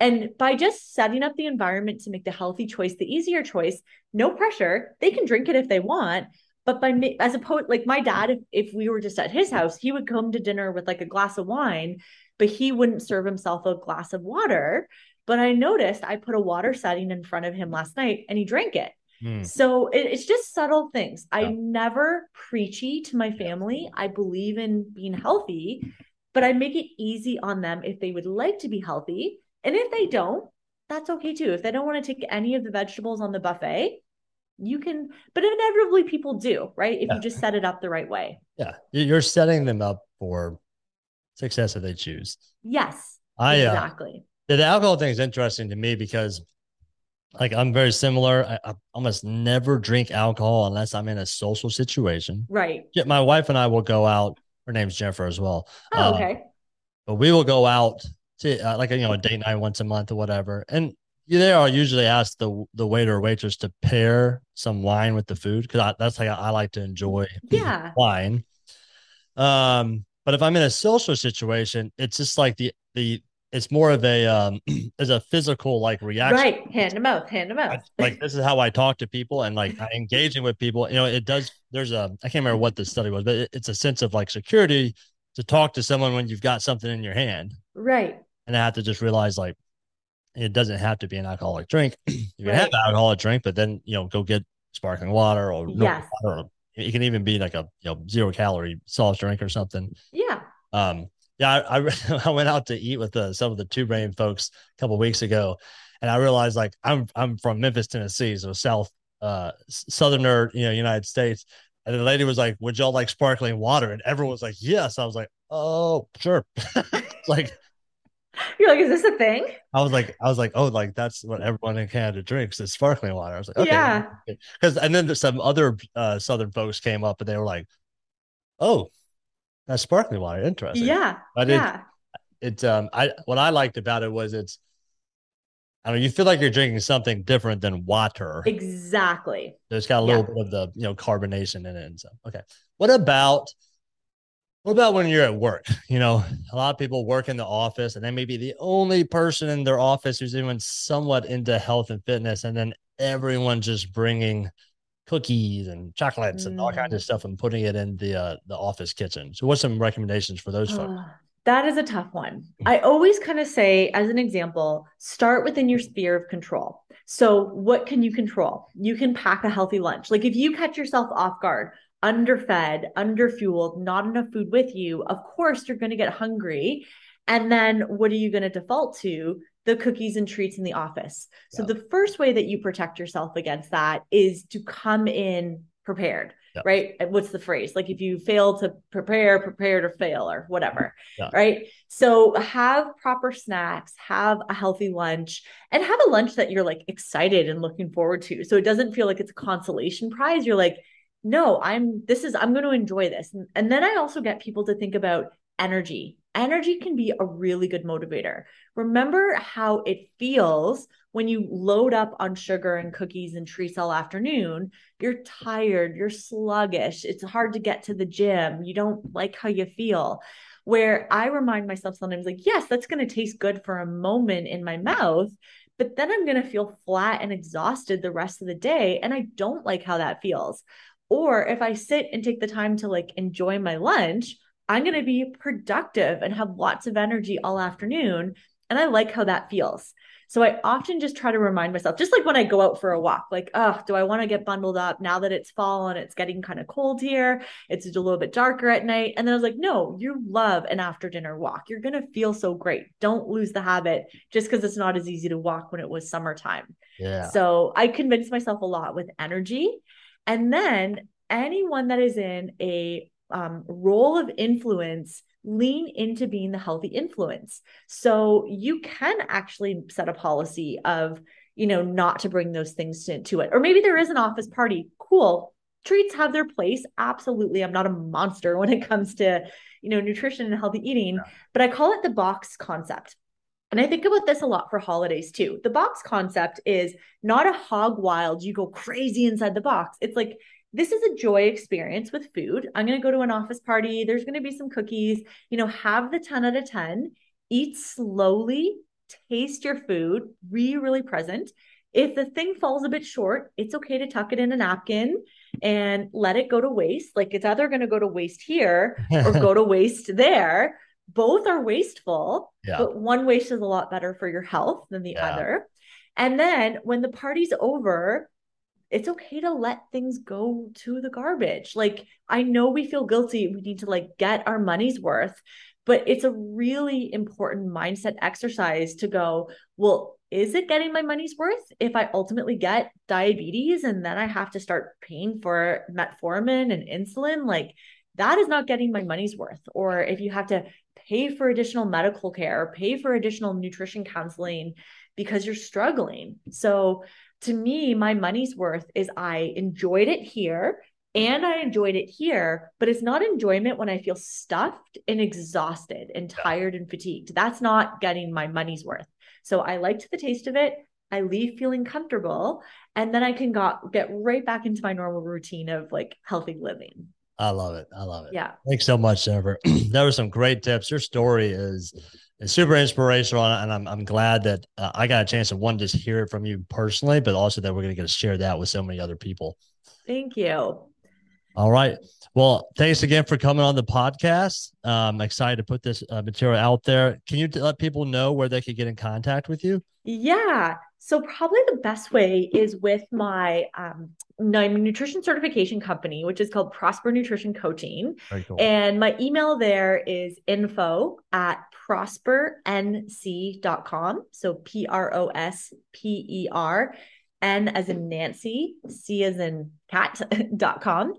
And by just setting up the environment to make the healthy choice, the easier choice, no pressure, they can drink it if they want. But by as opposed, like my dad, if, if we were just at his house, he would come to dinner with like a glass of wine, but he wouldn't serve himself a glass of water. But I noticed I put a water setting in front of him last night and he drank it. Mm. So it, it's just subtle things. Yeah. I'm never preachy to my family. I believe in being healthy, but I make it easy on them if they would like to be healthy. And if they don't, that's okay too. If they don't want to take any of the vegetables on the buffet, you can, but inevitably people do, right? If yeah. you just set it up the right way. Yeah. You're setting them up for success if they choose. Yes, I, exactly. Uh, The alcohol thing is interesting to me because like I'm very similar. I, I almost never drink alcohol unless I'm in a social situation. Right. My wife and I will go out. Her name's Jennifer as well. Oh, okay. Um, but we will go out to uh, like, you know, a date night once a month or whatever. And they are usually ask the the waiter or waitress to pair some wine with the food because that's how I like to enjoy yeah. wine. Um, But if I'm in a social situation, it's just like the, the, it's more of a, um, as a physical like reaction. Right. Hand to mouth, hand to mouth. I, like this is how I talk to people and like engaging with people, you know, it does, there's a, I can't remember what the study was, but it, it's a sense of like security to talk to someone when you've got something in your hand. Right. And I have to just realize like, it doesn't have to be an alcoholic drink. You can right. have an alcoholic drink, but then, you know, go get sparkling water or, yes. water, or it can even be like a, you know, zero calorie soft drink or something. Yeah. Um, Yeah, I, I I went out to eat with the, some of the Two-Brain folks a couple of weeks ago, and I realized like I'm I'm from Memphis, Tennessee, so South uh Southerner, you know, United States. And the lady was like, "Would y'all like sparkling water?" And everyone was like, "Yes." I was like, "Oh, sure." Like, you're like, "Is this a thing?" I was like, I was like, "Oh, like that's what everyone in Canada drinks is sparkling water." I was like, "Okay." Yeah. Because and then some other uh, Southern folks came up and they were like, "Oh, that's sparkling water. Interesting." Yeah. But it, yeah. It's, um, I, what I liked about it was it's, I don't know, you feel like you're drinking something different than water. Exactly. So it's got a little yeah. bit of the, you know, carbonation in it. And so, okay. What about, what about when you're at work? You know, a lot of people work in the office and they may be the only person in their office who's even somewhat into health and fitness. And then everyone's just bringing cookies and chocolates and all kinds of stuff and putting it in the uh, the office kitchen. So what's some recommendations for those uh, folks? That is a tough one. I always kind of say, as an example, start within your sphere of control. So what can you control? You can pack a healthy lunch. Like if you catch yourself off guard, underfed, underfueled, not enough food with you, of course you're going to get hungry. And then what are you going to default to? The cookies and treats in the office. So yeah. the first way that you protect yourself against that is to come in prepared, yeah. right? What's the phrase? Like if you fail to prepare, prepare to fail or whatever, yeah. right? So have proper snacks, have a healthy lunch, and have a lunch that you're like excited and looking forward to. So it doesn't feel like it's a consolation prize. You're like, no, I'm, this is, I'm going to enjoy this. And, and then I also get people to think about energy. Energy can be a really good motivator. Remember how it feels when you load up on sugar and cookies and treats all afternoon. You're tired, you're sluggish, it's hard to get to the gym, you don't like how you feel. Where I remind myself sometimes like, yes, that's going to taste good for a moment in my mouth, but then I'm going to feel flat and exhausted the rest of the day. And I don't like how that feels. Or if I sit and take the time to like enjoy my lunch, I'm going to be productive and have lots of energy all afternoon. And I like how that feels. So I often just try to remind myself, just like when I go out for a walk, like, oh, do I want to get bundled up now that it's fall and it's getting kind of cold here? It's a little bit darker at night. And then I was like, no, you love an after dinner walk. You're going to feel so great. Don't lose the habit just because it's not as easy to walk when it was summertime. Yeah. So I convinced myself a lot with energy. And then anyone that is in a Um, role of influence, lean into being the healthy influence. So you can actually set a policy of, you know, not to bring those things to, to it. Or maybe there is an office party. Cool. Treats have their place. Absolutely. I'm not a monster when it comes to, you know, nutrition and healthy eating, yeah. but I call it the box concept. And I think about this a lot for holidays too. The box concept is not a hog wild, you go crazy inside the box. It's like, this is a joy experience with food. I'm going to go to an office party. There's going to be some cookies, you know, have the ten out of ten, eat slowly, taste your food, be really present. If the thing falls a bit short, it's okay to tuck it in a napkin and let it go to waste. Like it's either going to go to waste here or go to waste there. Both are wasteful, yeah. but one waste is a lot better for your health than the yeah. other. And then when the party's over, it's okay to let things go to the garbage. Like, I know we feel guilty. We need to like get our money's worth, but it's a really important mindset exercise to go, well, is it getting my money's worth if I ultimately get diabetes and then I have to start paying for metformin and insulin? Like, that is not getting my money's worth. Or if you have to pay for additional medical care, pay for additional nutrition counseling because you're struggling. So to me, my money's worth is I enjoyed it here and I enjoyed it here, but it's not enjoyment when I feel stuffed and exhausted and tired and fatigued. That's not getting my money's worth. So I liked the taste of it. I leave feeling comfortable and then I can got, get right back into my normal routine of like healthy living. I love it. I love it. Yeah. Thanks so much, Jennifer. There were some great tips. Your story is, is super inspirational. And I'm I'm glad that uh, I got a chance to one, just hear it from you personally, but also that we're going to get to share that with so many other people. Thank you. All right. Well, thanks again for coming on the podcast. I'm um, excited to put this uh, material out there. Can you let people know where they could get in contact with you? Yeah. So probably the best way is with my um, nutrition certification company, which is called Prosper Nutrition Coaching. Very cool. And my email there is info at prosper n c dot com. So P R O S P E R, N as in Nancy, C as in cat dot com.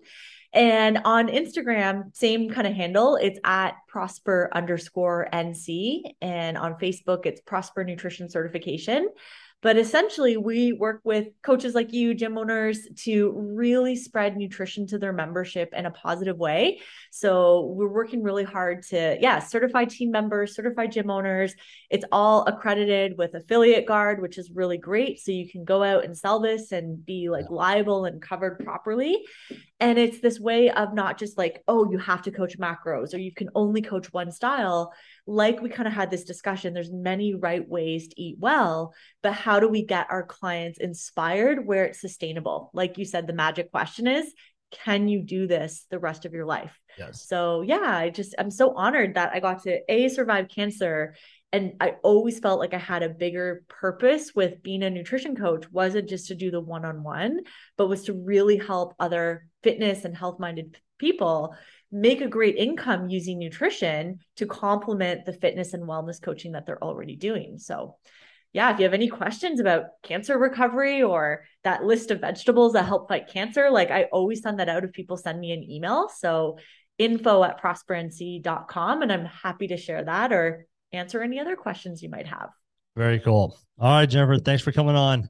And on Instagram, same kind of handle. It's at prosper underscore NC. And on Facebook, it's Prosper Nutrition Certification. But essentially, we work with coaches like you, gym owners, to really spread nutrition to their membership in a positive way. So we're working really hard to, yeah, certify team members, certify gym owners. It's all accredited with Affiliate Guard, which is really great. So you can go out and sell this and be like liable and covered properly. And it's this way of not just like, oh, you have to coach macros or you can only coach one style. Like we kind of had this discussion, there's many right ways to eat well, but how do we get our clients inspired where it's sustainable? Like you said, the magic question is, can you do this the rest of your life? Yes. So yeah, I just, I'm so honored that I got to A, survive cancer. And I always felt like I had a bigger purpose with being a nutrition coach. Wasn't just to do the one-on-one, but was to really help other fitness and health-minded people make a great income using nutrition to complement the fitness and wellness coaching that they're already doing. So yeah, if you have any questions about cancer recovery or that list of vegetables that help fight cancer, like I always send that out if people send me an email. So info at prosper n c dot com. And I'm happy to share that or answer any other questions you might have. Very cool. All right, Jennifer, thanks for coming on.